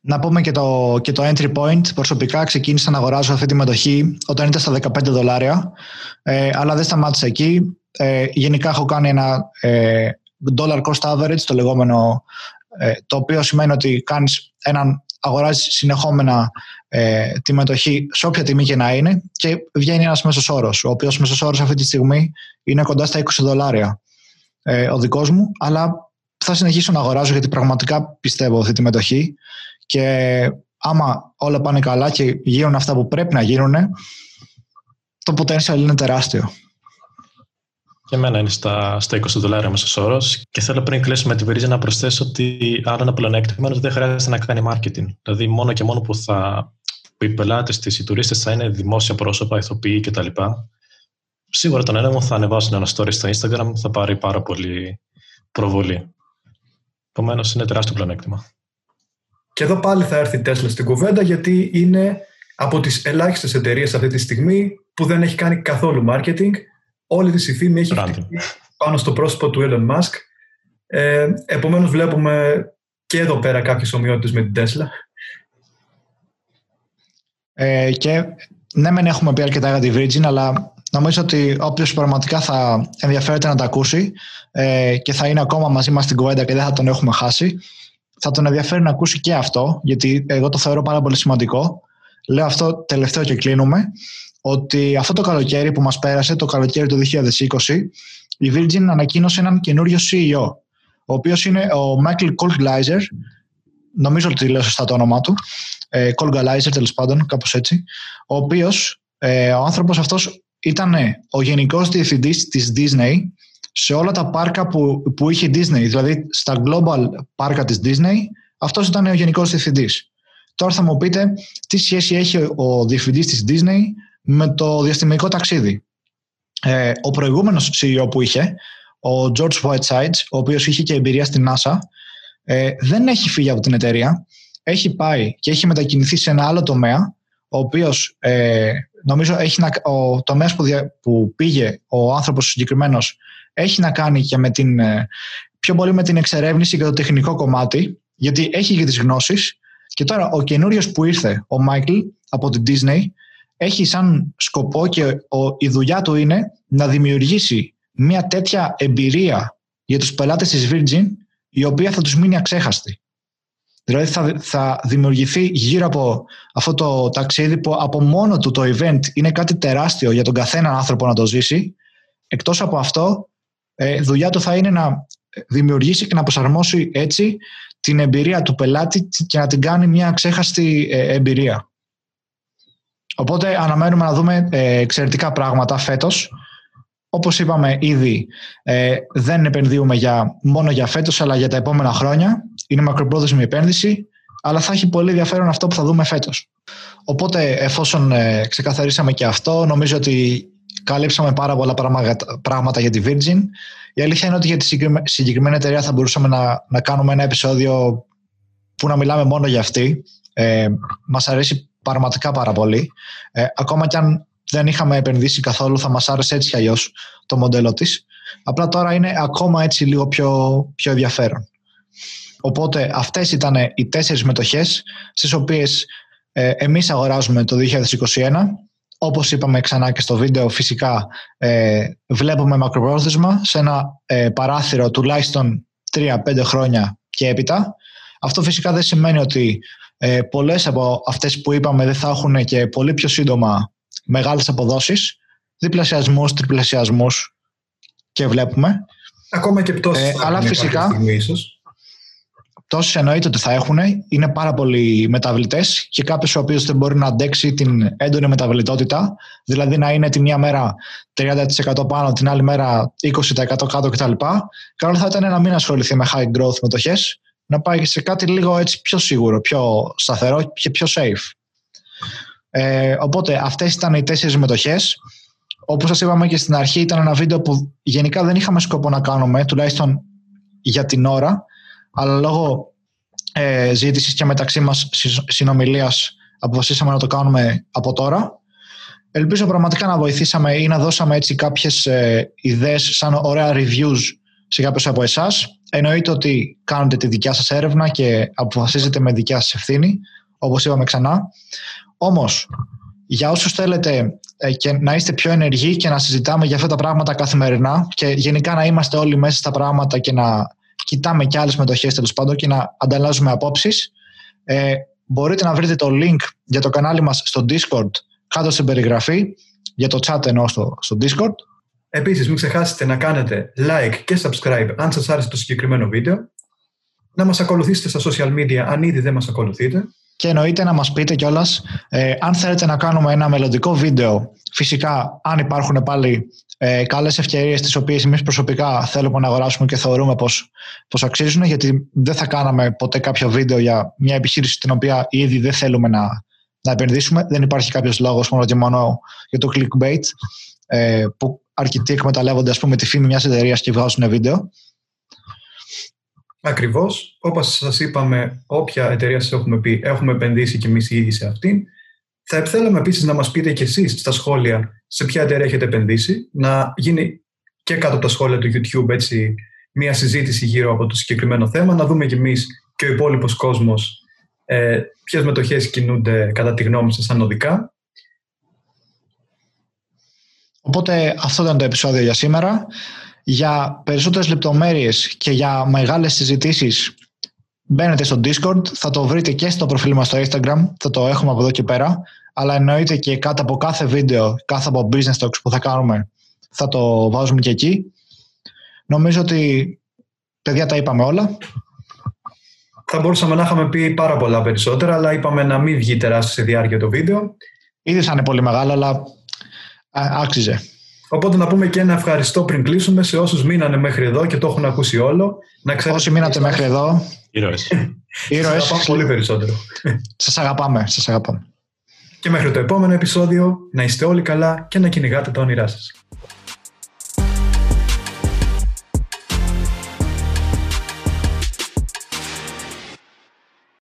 Να πούμε και το entry point. Προσωπικά ξεκίνησα να αγοράζω αυτή τη μετοχή όταν ήταν στα $15, αλλά δεν σταμάτησα εκεί. Γενικά έχω κάνει ένα dollar cost average, το λεγόμενο, το οποίο σημαίνει ότι αγοράζεις συνεχόμενα τη μετοχή σε όποια τιμή και να είναι, και βγαίνει ένας μέσος όρος, ο οποίος μέσος όρος αυτή τη στιγμή είναι κοντά στα $20 ο δικός μου, αλλά θα συνεχίσω να αγοράζω, γιατί πραγματικά πιστεύω αυτή τη μετοχή, και άμα όλα πάνε καλά και γίνουν αυτά που πρέπει να γίνουν, το potential είναι τεράστιο. Για μένα είναι στα $20 μέσος όρος, και θέλω πριν κλείσουμε τη Virgin να προσθέσω ότι άλλο ένα πλεονέκτημα είναι ότι δεν χρειάζεται να κάνει marketing. Δηλαδή, μόνο και μόνο που οι πελάτες της, οι τουρίστες θα είναι δημόσια πρόσωπα, ηθοποιοί κτλ. Σίγουρα τον έλεγχο θα ανεβάσουν ένα story στο Instagram, θα πάρει πάρα πολύ προβολή. Επομένως, είναι τεράστιο πλεονέκτημα. Και εδώ πάλι θα έρθει η Tesla στην κουβέντα, γιατί είναι από τις ελάχιστες εταιρείες αυτή τη στιγμή που δεν έχει κάνει καθόλου marketing. Όλη τη η φήμη έχει χτυπηθεί πάνω στο πρόσωπο του Elon Musk. Επομένως, βλέπουμε και εδώ πέρα κάποιες ομοιότητες με την Tesla. Και ναι, μεν έχουμε πει αρκετά για τη Virgin, αλλά νομίζω ότι όποιος πραγματικά θα ενδιαφέρεται να τα ακούσει και θα είναι ακόμα μαζί μας στην κουβέντα και δεν θα τον έχουμε χάσει, θα τον ενδιαφέρει να ακούσει και αυτό, γιατί εγώ το θεωρώ πάρα πολύ σημαντικό. Λέω αυτό τελευταίο και κλείνουμε, ότι αυτό το καλοκαίρι που μας πέρασε, το καλοκαίρι του 2020, η Virgin ανακοίνωσε έναν καινούριο CEO, ο οποίος είναι ο Michael Colglazier, νομίζω ότι λέω σωστά το όνομά του, Colglazier τέλος πάντων, κάπως έτσι, ο οποίος, ο άνθρωπος αυτός ήταν ο γενικός διευθυντής της Disney σε όλα τα πάρκα που είχε Disney, δηλαδή στα global πάρκα της Disney, αυτός ήταν ο γενικός διευθυντής. Τώρα θα μου πείτε τι σχέση έχει ο διευθυντής της Disney με το διαστημικό ταξίδι. Ο προηγούμενος CEO που είχε, ο George Whitesides, ο οποίος είχε και εμπειρία στην NASA, δεν έχει φύγει από την εταιρεία, έχει πάει και έχει μετακινηθεί σε ένα άλλο τομέα, ο οποίος νομίζω ο τομέας που πήγε ο άνθρωπος συγκεκριμένος έχει να κάνει και με πιο πολύ με την εξερεύνηση και το τεχνικό κομμάτι, γιατί έχει και τις γνώσεις. Και τώρα ο καινούριος που ήρθε, ο Μάικλ από την Disney, έχει σαν σκοπό και η δουλειά του είναι να δημιουργήσει μια τέτοια εμπειρία για τους πελάτες της Virgin, η οποία θα τους μείνει αξέχαστη. Δηλαδή θα δημιουργηθεί γύρω από αυτό το ταξίδι, που από μόνο του το event είναι κάτι τεράστιο για τον καθέναν άνθρωπο να το ζήσει. Εκτός από αυτό, δουλειά του θα είναι να δημιουργήσει και να προσαρμόσει έτσι την εμπειρία του πελάτη και να την κάνει μια ξέχαστη εμπειρία. Οπότε αναμένουμε να δούμε εξαιρετικά πράγματα φέτος. Όπως είπαμε ήδη, δεν επενδύουμε μόνο για φέτος, αλλά για τα επόμενα χρόνια. Είναι μακροπρόθεσμη επένδυση, αλλά θα έχει πολύ ενδιαφέρον αυτό που θα δούμε φέτος. Οπότε, εφόσον ξεκαθαρίσαμε και αυτό, νομίζω ότι καλύψαμε πάρα πολλά πράγματα για τη Virgin. Η αλήθεια είναι ότι για τη συγκεκριμένη εταιρεία θα μπορούσαμε να κάνουμε ένα επεισόδιο που να μιλάμε μόνο για αυτή. Μας αρέσει πραγματικά πάρα πολύ. Ακόμα κι αν δεν είχαμε επενδύσει καθόλου, θα μας άρεσε έτσι κι αλλιώς το μοντέλο της. Απλά τώρα είναι ακόμα έτσι λίγο πιο ενδιαφέρον. Οπότε αυτές ήταν οι 4 μετοχές στις οποίες εμείς αγοράζουμε το 2021. Όπως είπαμε ξανά και στο βίντεο, φυσικά βλέπουμε μακροπρόθεσμα σε ένα παράθυρο τουλάχιστον 3-5 χρόνια και έπειτα. Αυτό φυσικά δεν σημαίνει ότι πολλές από αυτές που είπαμε δεν θα έχουν και πολύ πιο σύντομα μεγάλες αποδόσεις, διπλασιασμούς, τριπλασιασμούς και βλέπουμε. Ακόμα και πτώσεις. Αλλά φυσικά πτώσεις εννοείται ότι θα έχουν. Είναι πάρα πολλοί μεταβλητές και κάποιος ο οποίος δεν μπορεί να αντέξει την έντονη μεταβλητότητα, δηλαδή να είναι τη μία μέρα 30% πάνω, την άλλη μέρα 20% κάτω κτλ. Καλό θα ήταν να μην ασχοληθεί με high growth μετοχές, να πάει σε κάτι λίγο έτσι πιο σίγουρο, πιο σταθερό και πιο safe. Οπότε αυτές ήταν οι 4 μετοχές. Όπως σας είπαμε και στην αρχή, ήταν ένα βίντεο που γενικά δεν είχαμε σκοπό να κάνουμε, τουλάχιστον για την ώρα, αλλά λόγω ζήτησης και μεταξύ μας συνομιλίας αποφασίσαμε να το κάνουμε από τώρα. Ελπίζω πραγματικά να βοηθήσαμε ή να δώσαμε έτσι κάποιες ιδέες σαν ωραία reviews σε κάποιους από εσάς. Εννοείται ότι κάνετε τη δικιά σας έρευνα και αποφασίζετε με δικιά σας ευθύνη, όπως είπαμε ξανά. Όμως, για όσους θέλετε και να είστε πιο ενεργοί και να συζητάμε για αυτά τα πράγματα καθημερινά και γενικά να είμαστε όλοι μέσα στα πράγματα και να κοιτάμε και άλλες μετοχές τέλος πάντων και να ανταλλάζουμε απόψεις, μπορείτε να βρείτε το link για το κανάλι μας στο Discord κάτω στην περιγραφή, για το chat εννοώ στο Discord. Επίσης, μην ξεχάσετε να κάνετε like και subscribe αν σας άρεσε το συγκεκριμένο βίντεο, να μας ακολουθήσετε στα social media αν ήδη δεν μας ακολουθείτε. Και εννοείται να μας πείτε κιόλας αν θέλετε να κάνουμε ένα μελλοντικό βίντεο, φυσικά αν υπάρχουν πάλι καλές ευκαιρίες τις οποίες εμείς προσωπικά θέλουμε να αγοράσουμε και θεωρούμε πως αξίζουν, γιατί δεν θα κάναμε ποτέ κάποιο βίντεο για μια επιχείρηση την οποία ήδη δεν θέλουμε να επενδύσουμε. Δεν υπάρχει κάποιος λόγος μόνο και μόνο για το clickbait που αρκετοί εκμεταλλεύονται τη φήμη μιας εταιρείας και βγάζουν βίντεο. Ακριβώς. Όπως σας είπαμε, όποια εταιρεία σας έχουμε πει, έχουμε επενδύσει και εμείς οι ίδιοι σε αυτήν. Θα θέλαμε επίσης να μας πείτε και εσείς στα σχόλια σε ποια εταιρεία έχετε επενδύσει, να γίνει και κάτω από τα σχόλια του YouTube έτσι, μια συζήτηση γύρω από το συγκεκριμένο θέμα, να δούμε και εμείς και ο υπόλοιπος κόσμος ποιες μετοχές κινούνται κατά τη γνώμη σας ανωδικά. Οπότε αυτό ήταν το επεισόδιο για σήμερα. Για περισσότερες λεπτομέρειες και για μεγάλες συζητήσεις μπαίνετε στο Discord, θα το βρείτε και στο προφίλ μας στο Instagram, θα το έχουμε από εδώ και πέρα, αλλά εννοείται και κάτω από κάθε βίντεο, κάτω από Business Talks που θα κάνουμε, θα το βάζουμε και εκεί. Νομίζω ότι, παιδιά, τα είπαμε όλα. Θα μπορούσαμε να είχαμε πει πάρα πολλά περισσότερα, αλλά είπαμε να μην βγει τεράστιο σε διάρκεια το βίντεο. Ήδη θα είναι πολύ μεγάλο, αλλά άξιζε. Οπότε να πούμε και ένα ευχαριστώ πριν κλείσουμε σε όσους μείνανε μέχρι εδώ και το έχουν ακούσει όλο. Να ξέρετε, όσοι μείνατε μέχρι εδώ, ήρωες. Σας αγαπάμε πολύ περισσότερο. Σας αγαπάμε. Και μέχρι το επόμενο επεισόδιο, να είστε όλοι καλά και να κυνηγάτε τα όνειρά σας.